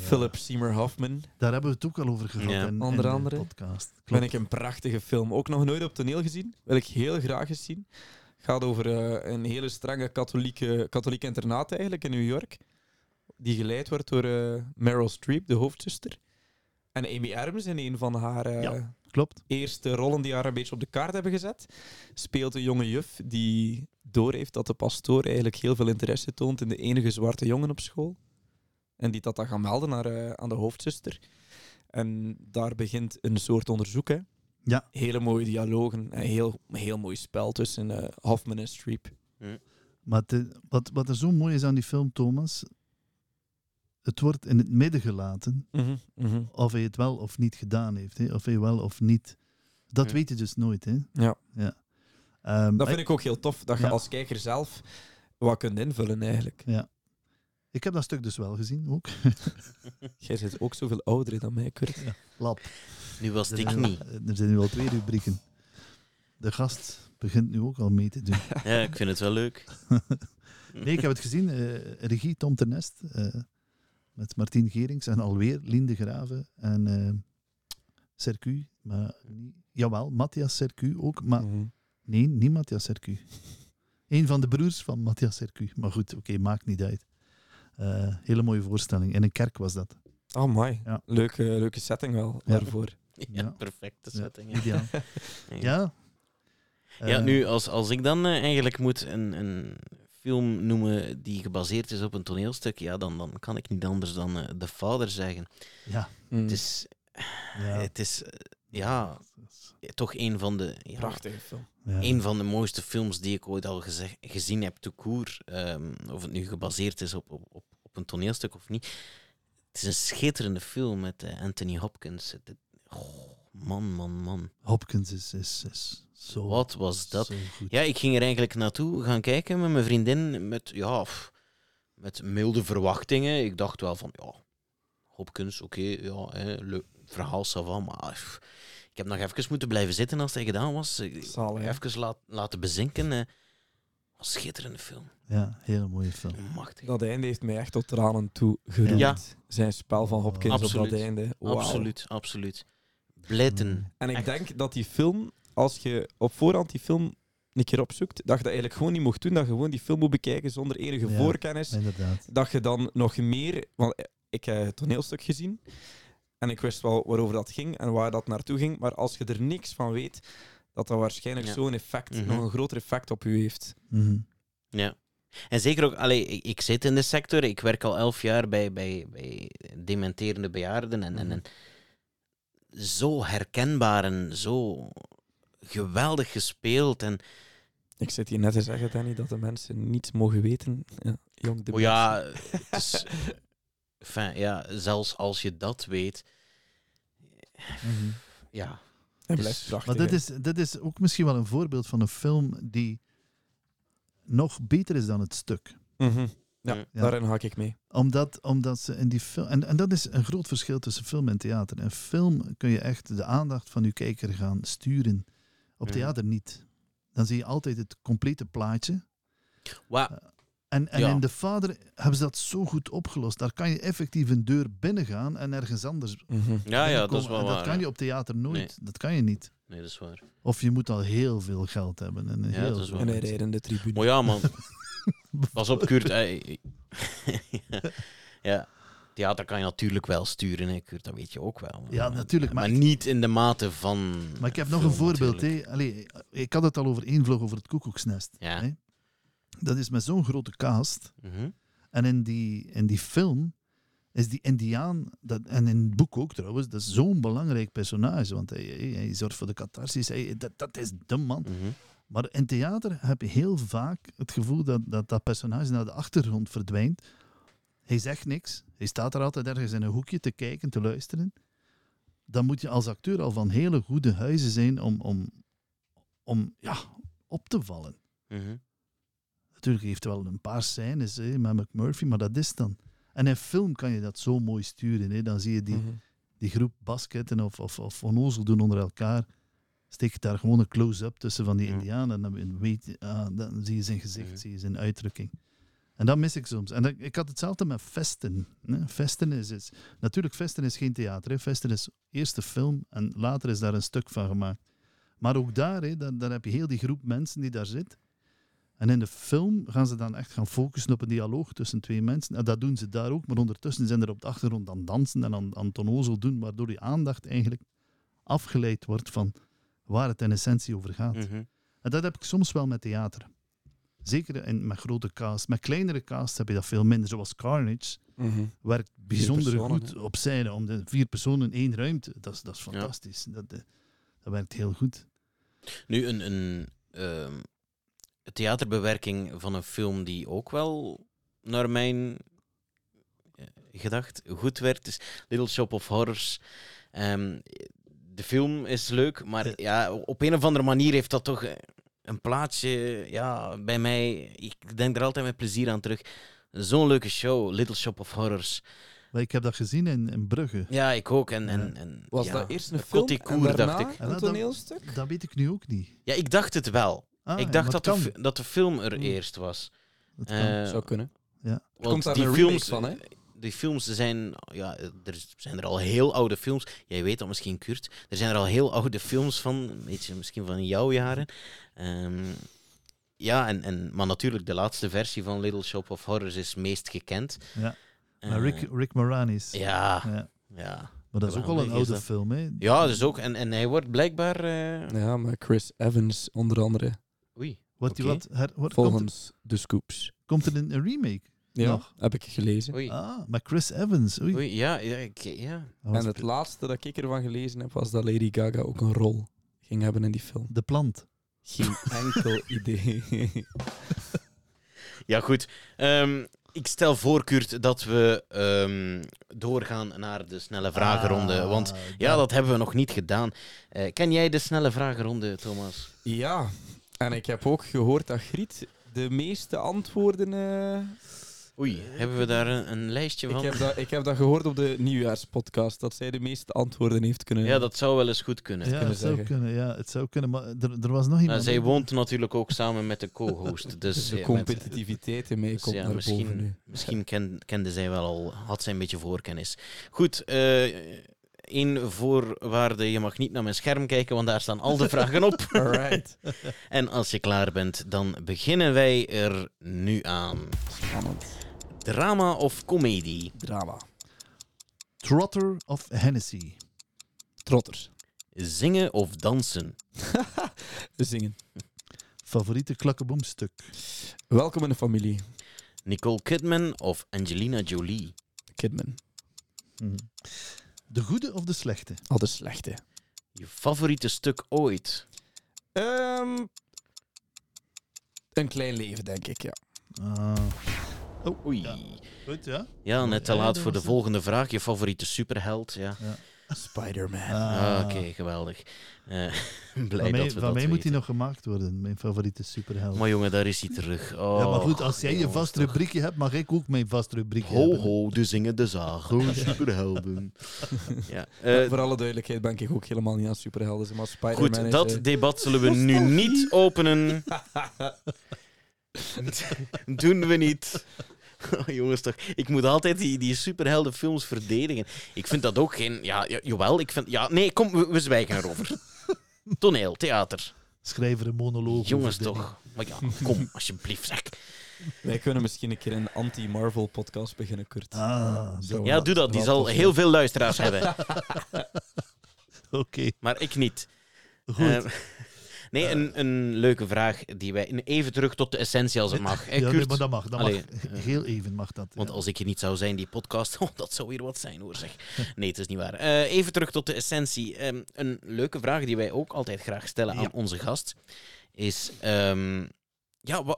Philip Seymour Hoffman. Daar hebben we het ook al over gehad in de podcast. Klopt. Ben ik een prachtige film. Ook nog nooit op toneel gezien. Wil ik heel graag eens zien. Gaat over een hele strenge katholieke internaat eigenlijk in New York. Die geleid wordt door Meryl Streep, de hoofdzuster. En Amy Adams in een van haar eerste rollen die haar een beetje op de kaart hebben gezet. Speelt een jonge juf die doorheeft dat de pastoor eigenlijk heel veel interesse toont in de enige zwarte jongen op school. En die dat dan gaan melden aan de hoofdzuster. En daar begint een soort onderzoek. Hè. Ja. Hele mooie dialogen en heel mooi spel tussen Hoffman en Streep. Ja. Maar wat er zo mooi is aan die film, Thomas... Het wordt in het midden gelaten of hij het wel of niet gedaan heeft. Hè? Of hij wel of niet... Dat weet je dus nooit. Hè? Ja. Dat vind ik ook heel tof, dat je als kijker zelf wat kunt invullen eigenlijk. Ja. Ik heb dat stuk dus wel gezien, ook. Jij zit ook zoveel ouder dan mij, Kurt. Ja. Nu was het ik niet. Er zijn nu al 2 rubrieken. De gast begint nu ook al mee te doen. Ja, ik vind het wel leuk. Nee, ik heb het gezien. Regie Tom Ternest. Met Martien Gerings en alweer Lien de Grave en Sercu. Maar jawel, Matthias Sercu ook. Maar nee, niet Matthias Sercu. Eén van de broers van Matthias Sercu. Maar goed, oké, maakt niet uit. Hele mooie voorstelling. In een kerk was dat. Oh, mooi. Ja. Leuke setting wel daarvoor. Ja, perfecte setting. Ja. Ideaal. Ja. Ja, nu, als ik dan eigenlijk moet een film noemen die gebaseerd is op een toneelstuk, ja, dan kan ik niet anders dan De Vader zeggen. Ja. Het is toch een van de... Ja, prachtige film. Ja. Een van de mooiste films die ik ooit al gezien heb, tout court. Of het nu gebaseerd is op een toneelstuk of niet. Het is een schitterende film met Anthony Hopkins. Man. Hopkins is zo... Wat was dat? Ja, ik ging er eigenlijk naartoe gaan kijken met mijn vriendin met milde verwachtingen. Ik dacht wel van, Hopkins, leuk verhaal, ça va, maar... Ik heb nog even moeten blijven zitten als het gedaan was. Even laten bezinken. Een schitterende film. Ja, hele mooie film. Machtig. Dat einde heeft mij echt tot tranen toe geroerd. Ja. Zijn spel van Hopkins op dat einde. Wow. Absoluut. Blijten. En ik denk dat die film, als je op voorhand die film een keer opzoekt, dat je dat eigenlijk gewoon niet mocht doen, dat je gewoon die film moet bekijken zonder enige voorkennis. Inderdaad. Dat je dan nog meer... Want ik heb het toneelstuk gezien en ik wist wel waarover dat ging en waar dat naartoe ging, maar als je er niks van weet, dat waarschijnlijk zo'n effect, nog een groter effect op u heeft. Mm-hmm. Ja. En zeker ook, ik zit in de sector, ik werk al 11 jaar bij dementerende bejaarden en zo herkenbaar en zo geweldig gespeeld. En... Ik zit hier net te zeggen, Danny, dat de mensen niets mogen weten. Ja, het is... Enfin, zelfs als je dat weet... Mm-hmm. Ja... Dus, maar dit is ook misschien wel een voorbeeld van een film die nog beter is dan het stuk. Mm-hmm. Ja, daarin haak ik mee. Omdat ze in die film... En dat is een groot verschil tussen film en theater. In film kun je echt de aandacht van je kijker gaan sturen. Op theater niet. Dan zie je altijd het complete plaatje. Wow. En in De Vader hebben ze dat zo goed opgelost. Daar kan je effectief een deur binnengaan en ergens anders binnenkomen. Dat is wel en dat waar. Dat kan je op theater nooit. Nee. Dat kan je niet. Nee, dat is waar. Of je moet al heel veel geld hebben. En dat is waar. En een rijdende tribune. Maar ja, man. Pas op, Kurt. Ja. Theater kan je natuurlijk wel sturen, hè, Kurt. Dat weet je ook wel. Ja, natuurlijk. Maar niet in de mate van... Maar ik heb nog een voorbeeld. Ik had het al over één vlog over het koekoeksnest. Ja. Hè? Dat is met zo'n grote cast. Mm-hmm. En in die film is die indiaan, en in het boek ook trouwens, dat is zo'n belangrijk personage. Want hij zorgt voor de catharsis. Dat is de man. Mm-hmm. Maar in theater heb je heel vaak het gevoel dat personage naar de achtergrond verdwijnt. Hij zegt niks. Hij staat er altijd ergens in een hoekje te kijken, te luisteren. Dan moet je als acteur al van hele goede huizen zijn om op te vallen. Mm-hmm. Natuurlijk heeft hij wel een paar scènes met McMurphy, maar dat is dan. En in film kan je dat zo mooi sturen. Dan zie je die groep basketten of onnozel doen onder elkaar. Steek daar gewoon een close-up tussen van die indianen. En dan, dan zie je zijn gezicht, zie je zijn uitdrukking. En dat mis ik soms. En ik had hetzelfde met Vesten. Hè. Natuurlijk, Vesten is geen theater. Hè. Vesten is eerst de film en later is daar een stuk van gemaakt. Maar ook daar, daar heb je heel die groep mensen die daar zit. En in de film gaan ze dan echt gaan focussen op een dialoog tussen twee mensen. En dat doen ze daar ook, maar ondertussen zijn er op de achtergrond aan dansen en aan tonnozel doen, waardoor die aandacht eigenlijk afgeleid wordt van waar het in essentie over gaat. Mm-hmm. En dat heb ik soms wel met theater. Zeker met grote casts. Met kleinere casts heb je dat veel minder. Zoals Carnage werkt bijzonder goed op scène. Om de 4 personen in 1 ruimte. Dat is fantastisch. Ja. Dat werkt heel goed. Nu, een theaterbewerking van een film die ook wel, naar mijn gedacht, goed werd, is Little Shop of Horrors. De film is leuk, maar op een of andere manier heeft dat toch een plaatsje bij mij. Ik denk er altijd met plezier aan terug. Zo'n leuke show, Little Shop of Horrors. Maar ik heb dat gezien in Brugge. Ja, ik ook. En, was ja, dat eerst een film en daarna dacht ik. Een toneelstuk? Dat weet ik nu ook niet. Ja, ik dacht het wel. Ah, ik dacht dat de film er eerst was. Dat zou kunnen. Ja. Want komt die films van, hè? Die films zijn... Ja, er zijn er al heel oude films. Jij weet dat misschien, Kurt. Er zijn er al heel oude films van. Misschien van jouw jaren. Ja, maar natuurlijk de laatste versie van Little Shop of Horrors is meest gekend. Ja. Maar Rick Moranis. Ja. Maar dat is ook al een oude film, hè? Ja, dat is ook. En hij wordt blijkbaar... Ja, maar Chris Evans onder andere. Oei. Wat volgens de scoops. Komt er een remake? Ja, nog? Heb ik gelezen. Oei. Ah, maar Chris Evans. Oei ja. En het laatste dat ik ervan gelezen heb, was dat Lady Gaga ook een rol ging hebben in die film. De plant. Geen enkel idee. Ja, goed. Ik stel voor, Kurt, dat we doorgaan naar de snelle vragenronde. Want ja, dat hebben we nog niet gedaan. Ken jij de snelle vragenronde, Thomas? Ja, en ik heb ook gehoord dat Griet de meeste antwoorden... Oei, hebben we daar een lijstje van? Ik heb dat gehoord op de nieuwjaarspodcast, dat zij de meeste antwoorden heeft kunnen... Ja, dat zou wel eens goed kunnen. Ja, het zou kunnen, maar er was nog iemand... Zij woont natuurlijk ook samen met de co-host. Dus de competitiviteit ermee komt naar boven nu. Misschien kende zij wel al, had zij een beetje voorkennis. Goed, één voorwaarde, je mag niet naar mijn scherm kijken, want daar staan al de vragen op. Alright. En als je klaar bent, dan beginnen wij er nu aan. Spannend. Drama of comedie? Drama. Trotter of Hennessy? Trotter. Zingen of dansen? Zingen. Favoriete klakkeboomstuk? Welkom in de familie. Nicole Kidman of Angelina Jolie? Kidman. De goede of de slechte? De slechte. Je favoriete stuk ooit? Een klein leven, denk ik, ja. Oei. Ja. Goed, ja? Ja, net te laat voor de volgende vraag. Je favoriete superheld, ja. Spider-Man. Oké, geweldig. Blij dat we dat weten. Moet die nog gemaakt worden, mijn favoriete superheld. Maar jongen, daar is hij terug. Oh, ja, maar goed, als jij je vast rubriekje hebt, mag ik ook mijn vast rubriekje hebben. Ho, de zingen, de zagen. Gewoon superhelden. Ja. Voor alle duidelijkheid ben ik ook helemaal niet aan superhelden. Maar Spider-Man goed, is, dat debat zullen we nu niet openen. Doen we niet. Oh, jongens, toch. Ik moet altijd die superheldenfilms verdedigen. Ik vind dat ook geen... nee, kom, we zwijgen erover. Toneel, theater. Schrijver en monoloog. Jongens, toch. Maar ja, kom, alsjeblieft, zeg. Wij kunnen misschien een keer een anti-Marvel-podcast beginnen, Kurt. Ja, doe dat. Die zal heel veel luisteraars hebben. Oké. Maar ik niet. Goed. Nee, een leuke vraag die wij... Even terug tot de essentie, als het mag. Hey, Kurt? Ja, nee, maar dat mag. Heel even mag dat. Want als ik er niet zou zijn, die podcast... dat zou hier wat zijn, hoor, zeg. Nee, het is niet waar. Even terug tot de essentie. Een leuke vraag die wij ook altijd graag stellen aan onze gast is...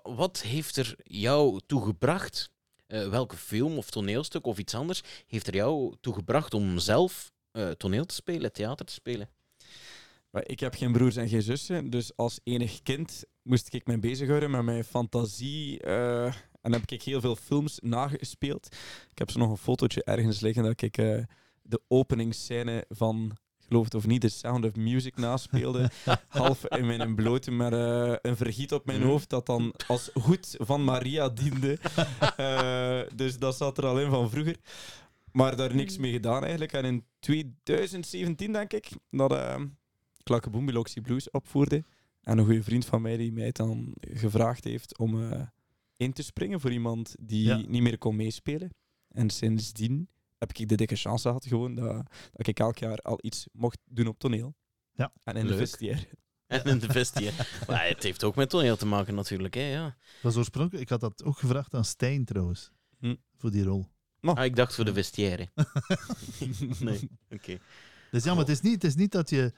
wat heeft er jou toegebracht? Welke film of toneelstuk of iets anders heeft er jou toegebracht om zelf toneel te spelen, theater te spelen? Ik heb geen broers en geen zussen, dus als enig kind moest ik mij bezighouden met mijn fantasie. En heb ik heel veel films nagespeeld. Ik heb zo nog een fotootje ergens liggen dat ik de openingsscène van, geloof het of niet, The Sound of Music naspeelde. Half in mijn blote, maar een vergiet op mijn hoofd dat dan als hoed van Maria diende. Dus dat zat er al in van vroeger. Maar daar niks mee gedaan eigenlijk. En in 2017, denk ik, dat... Klakkeboom Biloxi Blues opvoerde. En een goede vriend van mij die mij dan gevraagd heeft om in te springen voor iemand die niet meer kon meespelen. En sindsdien heb ik de dikke chance gehad gewoon dat ik elk jaar al iets mocht doen op toneel. Ja. En in de vestiaire. Maar het heeft ook met toneel te maken natuurlijk. Hè? Ja. Dat is oorspronkelijk. Ik had dat ook gevraagd aan Stijn trouwens. Voor die rol. Ik dacht voor de vestiaire. Nee, oké. Dus ja, maar het is niet dat je...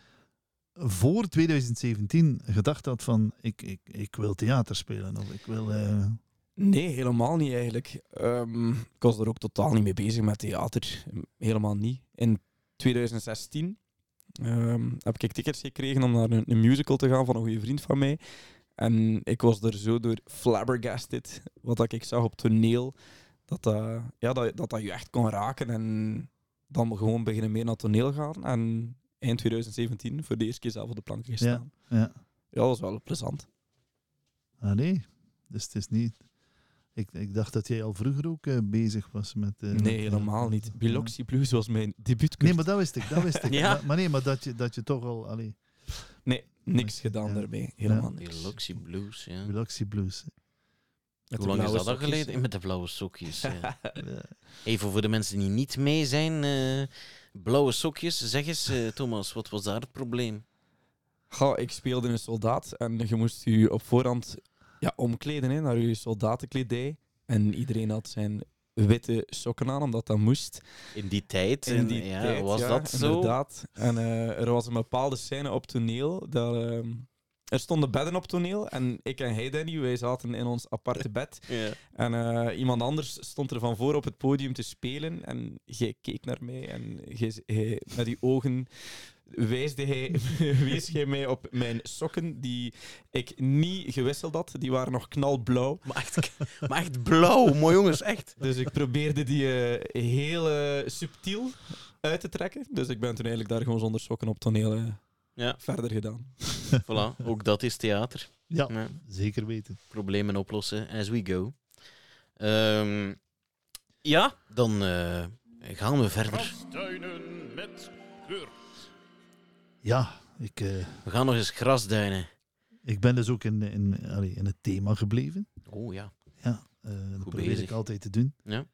voor 2017 gedacht had van ik wil theater spelen of ik wil... Nee, helemaal niet eigenlijk. Ik was er ook totaal niet mee bezig met theater. Helemaal niet. In 2016 heb ik tickets gekregen om naar een musical te gaan van een goede vriend van mij. En ik was er zo door flabbergasted, wat ik zag op toneel. Dat je echt kon raken en dan gewoon beginnen meer naar toneel gaan. En eind 2017 voor de eerste keer zelf op de plank gestaan. Ja, dat was wel plezant. Ah nee, dus het is niet... Ik dacht dat jij al vroeger ook bezig was met... nee, helemaal niet. Biloxi Blues was mijn debuutkurs. Nee, maar dat wist ik. Ja? Maar dat je toch al... Allee. Nee, niks gedaan daarmee. Helemaal niks. Biloxi Blues, ja. Biloxi Blues. Hoe lang is dat al geleden? Met de blauwe sokjes. Ja. Even voor de mensen die niet mee zijn. Blauwe sokjes, zeg eens Thomas, wat was daar het probleem? Goh, ik speelde een soldaat en je moest je op voorhand... Ja, omkleden hè, naar uw soldatenkledij. En iedereen had zijn witte sokken aan, omdat dat moest. In die tijd, was dat zo? Inderdaad. En er was een bepaalde scène op toneel. Er stonden bedden op toneel. En ik en hij, Danny, wij zaten in ons aparte bed. Ja. En iemand anders stond er van voor op het podium te spelen. En jij keek naar mij. En jij, met die ogen... Wees jij mij op mijn sokken die ik niet gewisseld had. Die waren nog knalblauw. Maar echt blauw, mooi jongens, echt. Dus ik probeerde die heel subtiel uit te trekken. Dus ik ben toen eigenlijk daar gewoon zonder sokken op toneel verder gedaan. Voilà, ook dat is theater. Ja, ja, zeker weten. Problemen oplossen, as we go. Dan gaan we verder. Tuinen met kleur. Ja, we gaan nog eens grasduinen. Ik ben dus ook in het thema gebleven. Oh ja. Ja, dat probeer bezig. Ik altijd te doen. Ja.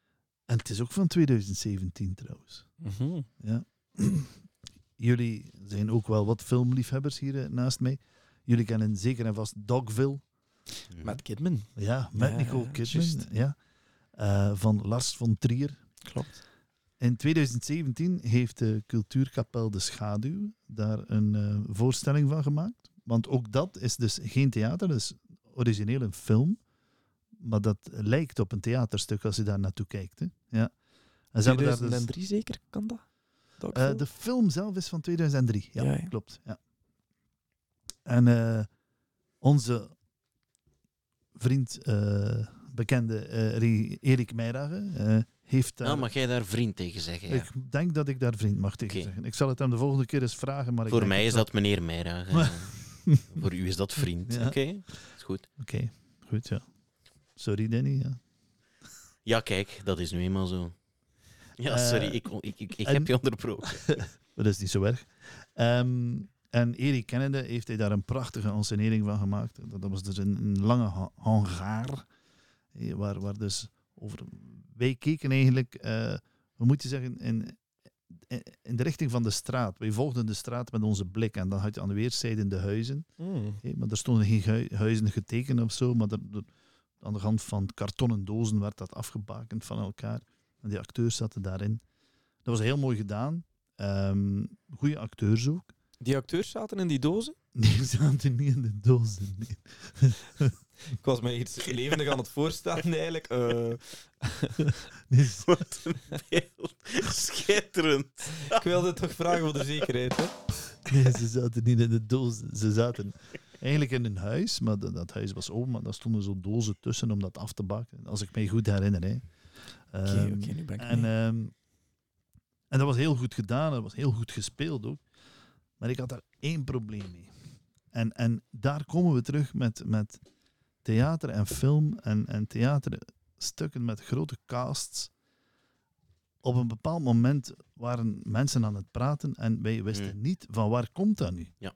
En het is ook van 2017 trouwens. Mm-hmm. Ja. Jullie zijn ook wel wat filmliefhebbers hier naast mij. Jullie kennen zeker en vast Dogville. Met Kidman. Ja, met Nicole Kidman. Just. Ja. Van Lars von Trier. Klopt. In 2017 heeft de Cultuurkapel De Schaduw daar een voorstelling van gemaakt. Want ook dat is dus geen theater, dat is origineel een film. Maar dat lijkt op een theaterstuk als je daar naartoe kijkt. Hè. Ja. En 2003 dus... zeker? Kan dat? De film zelf is van 2003. Ja, ja. Klopt. Ja. En onze vriend, bekende Erik Meirage... mag jij daar vriend tegen zeggen? Ja. Ik denk dat ik daar vriend mag tegen zeggen. Ik zal het hem de volgende keer eens vragen. Maar voor mij is dat meneer Meirage. Voor u is dat vriend. Ja. Oké, is goed. Oké, goed, ja. Sorry, Danny. Ja. Ja, kijk, dat is nu eenmaal zo. Ja, sorry, ik heb je onderbroken. Dat is niet zo erg. En Erik kennende heeft hij daar een prachtige onscenering van gemaakt. Dat was dus een lange hangar, waar dus over... Wij keken eigenlijk, hoe moet je zeggen, in de richting van de straat. Wij volgden de straat met onze blik. En dan had je aan de weerszijde de huizen. Mm. Okay, maar er stonden geen huizen getekend of zo. Maar aan de hand van kartonnen dozen werd dat afgebakend van elkaar. En die acteurs zaten daarin. Dat was heel mooi gedaan. Goede acteurs ook. Die acteurs zaten in die dozen? Nee, ze zaten niet in de dozen. Nee. Ik was mij iets levendig aan het voorstellen, eigenlijk. Wat een beeld. Schitterend. Ik wilde toch vragen voor de zekerheid, hè? Nee, ze zaten niet in de dozen. Ze zaten eigenlijk in een huis, maar dat huis was open, maar daar stonden zo dozen tussen om dat af te bakken. Als ik mij goed herinner, hè. Oké, nu ben ik en dat was heel goed gedaan, dat was heel goed gespeeld ook. Maar ik had daar één probleem mee. En daar komen we terug met theater en film en theaterstukken met grote casts. Op een bepaald moment waren mensen aan het praten en wij wisten niet van waar komt dat nu. Ja.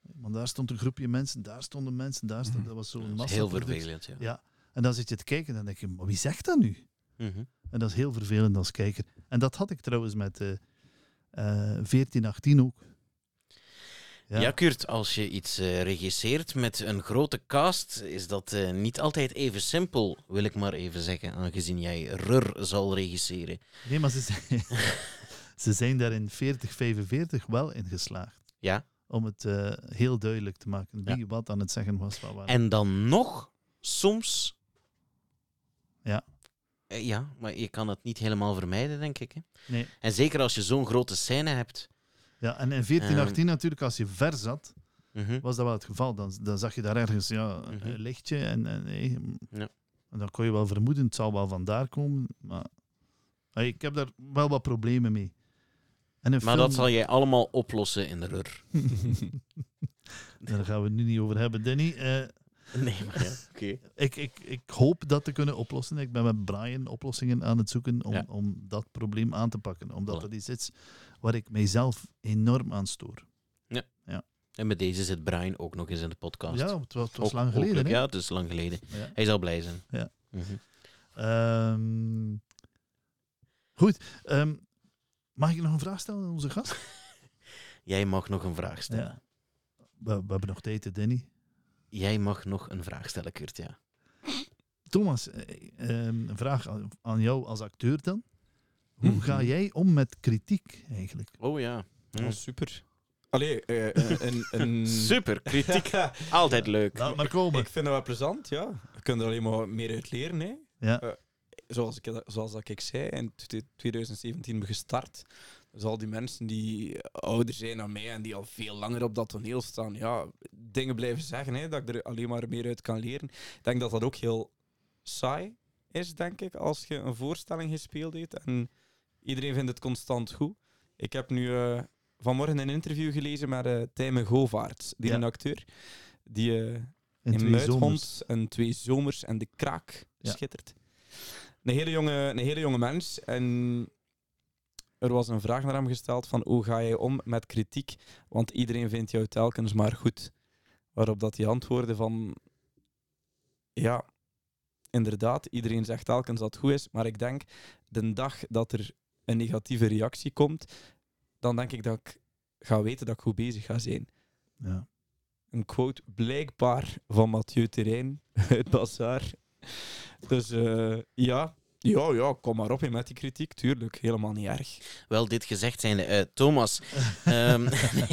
Want daar stond een groepje mensen, daar stonden mensen. Dat was zo'n massa. Heel vervelend, ja. Ja. En dan zit je te kijken en dan denk je, maar wie zegt dat nu? Mm-hmm. En dat is heel vervelend als kijker. En dat had ik trouwens met 1418 ook. Ja, Kurt, als je iets regisseert met een grote cast, is dat niet altijd even simpel, wil ik maar even zeggen, aangezien jij RUR zal regisseren. Nee, maar ze zijn daar in 4045 wel in geslaagd. Ja. Om het heel duidelijk te maken wie wat aan het zeggen was. Waar. En dan nog soms... Ja. Ja, maar je kan het niet helemaal vermijden, denk ik. Hè? Nee. En zeker als je zo'n grote scène hebt... Ja, en in 1418 natuurlijk, als je ver zat, was dat wel het geval. Dan zag je daar ergens een lichtje en hey, En dan kon je wel vermoeden, het zal wel vandaar komen, maar ik heb daar wel wat problemen mee. En maar film... dat zal jij allemaal oplossen in de RUR. Daar gaan we het nu niet over hebben, Danny. Nee, maar ja, oké. Ik hoop dat te kunnen oplossen. Ik ben met Brian oplossingen aan het zoeken om dat probleem aan te pakken. Omdat dat iets is waar ik mijzelf enorm aan stoor. Ja. En met deze zit Brian ook nog eens in de podcast. Ja, het was lang geleden. Ja, het is lang geleden. Ja. Hij zal blij zijn. Ja. Mm-hmm. Goed. Mag ik nog een vraag stellen aan onze gast? Jij mag nog een vraag stellen. Ja. We hebben nog tijd, Danny. Jij mag nog een vraag stellen, Kurt, ja. Thomas, een vraag aan jou als acteur dan. Hoe ga jij om met kritiek eigenlijk? Oh ja. Oh, super. Allee, super, kritiek. Altijd leuk. Laat maar komen. Ik vind dat wel plezant, ja. Je kunt er alleen maar meer uit leren, hè. Ja. Zoals ik zei, in 2017 gestart. Dus al die mensen die ouder zijn dan mij en die al veel langer op dat toneel staan, ja, dingen blijven zeggen, hè, dat ik er alleen maar meer uit kan leren. Ik denk dat dat ook heel saai is, denk ik, als je een voorstelling gespeeld hebt. En iedereen vindt het constant goed. Ik heb nu vanmorgen een interview gelezen met Tijmen Govaerts, die een acteur, die in Muidhond en 2 Zomers en De Kraak schittert. Een hele jonge mens. En er was een vraag naar hem gesteld van hoe ga jij om met kritiek? Want iedereen vindt jou telkens maar goed. Waarop dat hij antwoordde van... Ja, inderdaad, iedereen zegt telkens dat het goed is. Maar ik denk, de dag dat er een negatieve reactie komt, dan denk ik dat ik ga weten dat ik goed bezig ga zijn. Ja. Een quote blijkbaar van Mathieu Terrein uit Bazaar... Dus ja, kom maar op in met die kritiek. Tuurlijk, helemaal niet erg. Wel, dit gezegd zijnde, Thomas. Nee,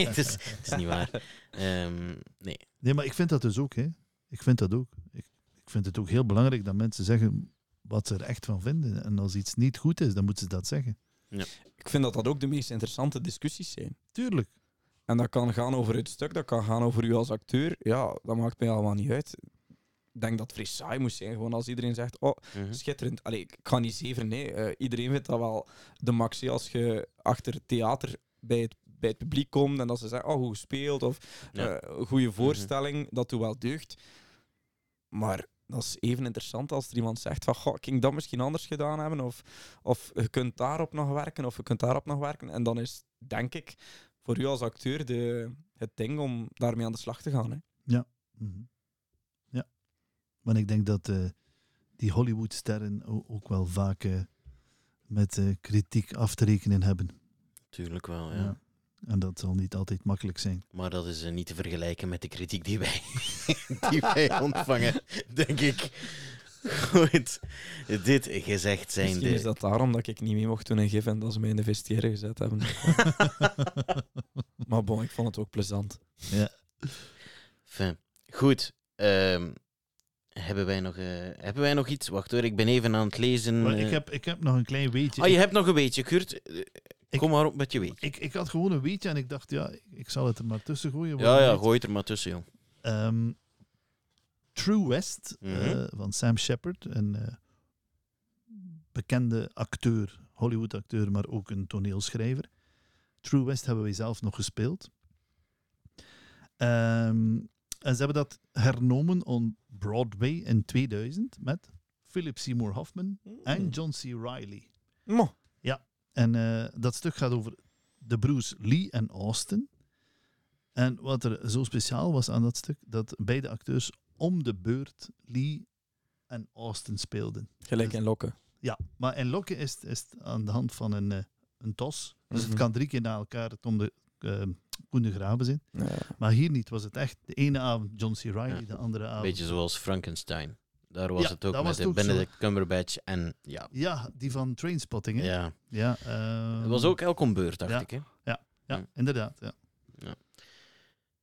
het is niet waar. Nee, maar ik vind dat dus ook, hè. Ik vind dat ook. Ik vind het ook heel belangrijk dat mensen zeggen wat ze er echt van vinden. En als iets niet goed is, dan moeten ze dat zeggen. Ja. Ik vind dat dat ook de meest interessante discussies zijn. Tuurlijk. En dat kan gaan over het stuk, dat kan gaan over u als acteur. Ja, dat maakt mij allemaal niet uit. Ik denk dat het vrij saai moest zijn. Gewoon als iedereen zegt, schitterend. Allee, ik ga niet zeveren, nee. Iedereen vindt dat wel de maxi als je achter het theater bij het publiek komt en dat ze zeggen, oh, hoe speelt, of goede voorstelling, dat doet wel deugd. Maar dat is even interessant als er iemand zegt van, goh, ik ging dat misschien anders gedaan hebben, of je kunt daarop nog werken, of je kunt daarop nog werken. En dan is, denk ik, voor u als acteur het ding om daarmee aan de slag te gaan. Hè. Ja. Mm-hmm. Maar ik denk dat die Hollywoodsterren ook wel vaak met kritiek af te rekenen hebben. Tuurlijk wel, ja. En dat zal niet altijd makkelijk zijn. Maar dat is niet te vergelijken met de kritiek die wij ontvangen, denk ik. Goed, dit gezegd zijnde... Misschien is dat daarom dat ik niet mee mocht doen en gif en dat ze mij in de vestiaire gezet hebben. Maar bon, ik vond het ook plezant. Ja. Fijn. Goed, Hebben wij nog iets? Wacht hoor, ik ben even aan het lezen. Maar ik heb nog een klein weetje. Ah, je hebt nog een weetje, Kurt. Kom maar op met je weetje. Ik had gewoon een weetje en ik dacht, ja, ik zal het er maar tussen gooien. Ja, gooi het er maar tussen, joh. True West, van Sam Shepard, een bekende acteur, Hollywood-acteur, maar ook een toneelschrijver. True West hebben wij zelf nog gespeeld. En ze hebben dat hernomen on Broadway in 2000 met Philip Seymour Hoffman en John C. Reilly. Mo. Ja, en dat stuk gaat over de broers Lee en Austin. En wat er zo speciaal was aan dat stuk, dat beide acteurs om de beurt Lee en Austin speelden. Gelijk dus, in Lokken. Ja, maar in Lokken is het aan de hand van een tos. Dus het kan 3 keer na elkaar het om de... Koen de Graben zijn. Ja. Maar hier niet, was het echt de ene avond John C. Reilly, de andere avond... Beetje zoals Frankenstein. Daar was het ook met de Benedict Cumberbatch en... Ja, die van Trainspotting, hè? Ja. Het was ook Elkom Beurt, dacht ik, hè? Ja, inderdaad.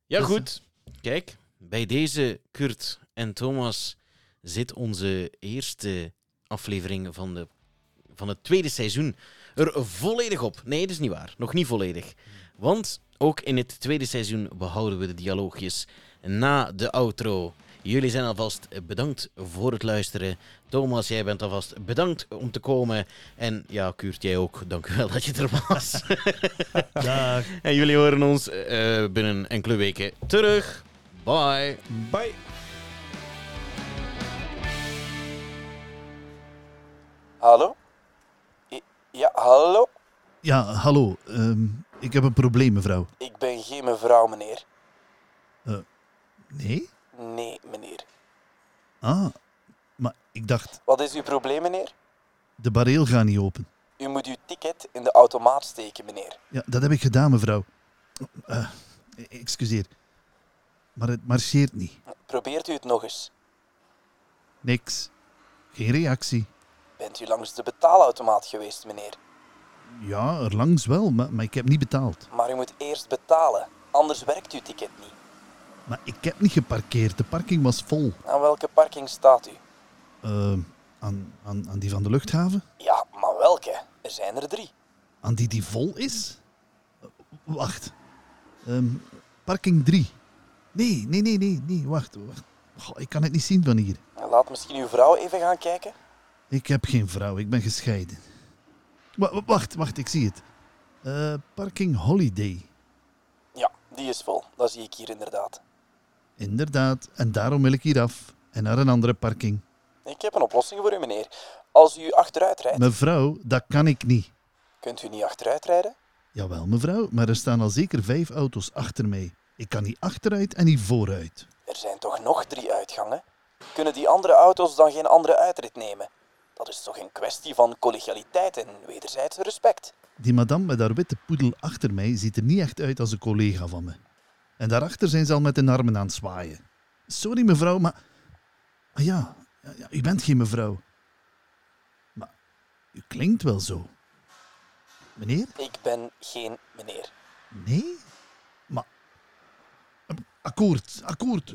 Ja, goed. Kijk, bij deze Kurt en Thomas zit onze eerste aflevering van het tweede seizoen er volledig op. Nee, dat is niet waar. Nog niet volledig. Want ook in het tweede seizoen behouden we de dialoogjes na de outro. Jullie zijn alvast bedankt voor het luisteren. Thomas, jij bent alvast bedankt om te komen. En ja, Kurt, jij ook. Dank u wel dat je er was. Dag. En jullie horen ons binnen enkele weken terug. Bye. Bye. Hallo? Ja, hallo? Ja, hallo. Ik heb een probleem, mevrouw. Ik ben geen mevrouw, meneer. Nee? Nee, meneer. Ah, maar ik dacht... Wat is uw probleem, meneer? De bareel gaat niet open. U moet uw ticket in de automaat steken, meneer. Ja, dat heb ik gedaan, mevrouw. Excuseer. Maar het marcheert niet. Probeert u het nog eens. Niks. Geen reactie. Bent u langs de betaalautomaat geweest, meneer? Ja, er langs wel, maar ik heb niet betaald. Maar u moet eerst betalen, anders werkt uw ticket niet. Maar ik heb niet geparkeerd, de parking was vol. Aan welke parking staat u? Aan die van de luchthaven? Ja, maar welke? Er zijn er 3. Aan die vol is? Wacht. Parking 3. Nee, wacht. Goh, ik kan het niet zien van hier. Laat misschien uw vrouw even gaan kijken. Ik heb geen vrouw, ik ben gescheiden. Wacht, ik zie het. Parking Holiday. Ja, die is vol. Dat zie ik hier inderdaad. Inderdaad, en daarom wil ik hier af. En naar een andere parking. Ik heb een oplossing voor u, meneer. Als u achteruit rijdt... Mevrouw, dat kan ik niet. Kunt u niet achteruit rijden? Jawel, mevrouw, maar er staan al zeker 5 auto's achter mij. Ik kan niet achteruit en niet vooruit. Er zijn toch nog 3 uitgangen? Kunnen die andere auto's dan geen andere uitrit nemen? Dat is toch een kwestie van collegialiteit en wederzijds respect. Die madame met haar witte poedel achter mij ziet er niet echt uit als een collega van me. En daarachter zijn ze al met hun armen aan het zwaaien. Sorry mevrouw, maar... Ah ja, u bent geen mevrouw. Maar u klinkt wel zo. Meneer? Ik ben geen meneer. Nee? Maar... Akkoord.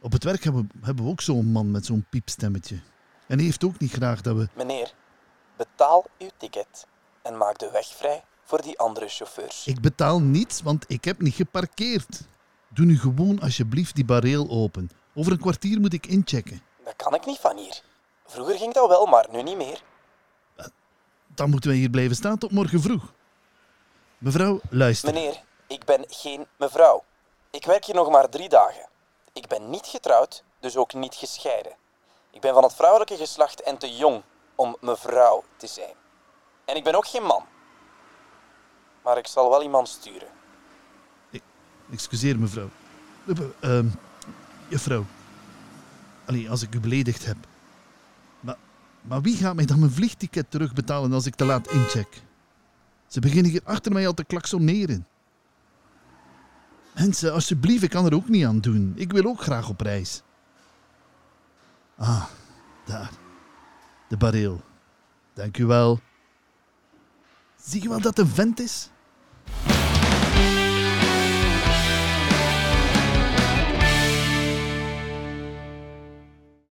Op het werk hebben we ook zo'n man met zo'n piepstemmetje. En hij heeft ook niet graag dat we... Meneer, betaal uw ticket en maak de weg vrij voor die andere chauffeurs. Ik betaal niets, want ik heb niet geparkeerd. Doe nu gewoon alsjeblieft die bareel open. Over een kwartier moet ik inchecken. Dat kan ik niet van hier. Vroeger ging dat wel, maar nu niet meer. Dan moeten we hier blijven staan tot morgen vroeg. Mevrouw, luister. Meneer, ik ben geen mevrouw. Ik werk hier nog maar 3 dagen. Ik ben niet getrouwd, dus ook niet gescheiden. Ik ben van het vrouwelijke geslacht en te jong om mevrouw te zijn. En ik ben ook geen man. Maar ik zal wel iemand sturen. Excuseer mevrouw. Juffrouw. Allee, als ik u beledigd heb. Maar wie gaat mij dan mijn vliegticket terugbetalen als ik te laat incheck? Ze beginnen hier achter mij al te klaksoneren. Mensen, alsjeblieft, ik kan er ook niet aan doen. Ik wil ook graag op reis. Ah, daar. De bareel. Dank u wel. Zie je wel dat de vent is?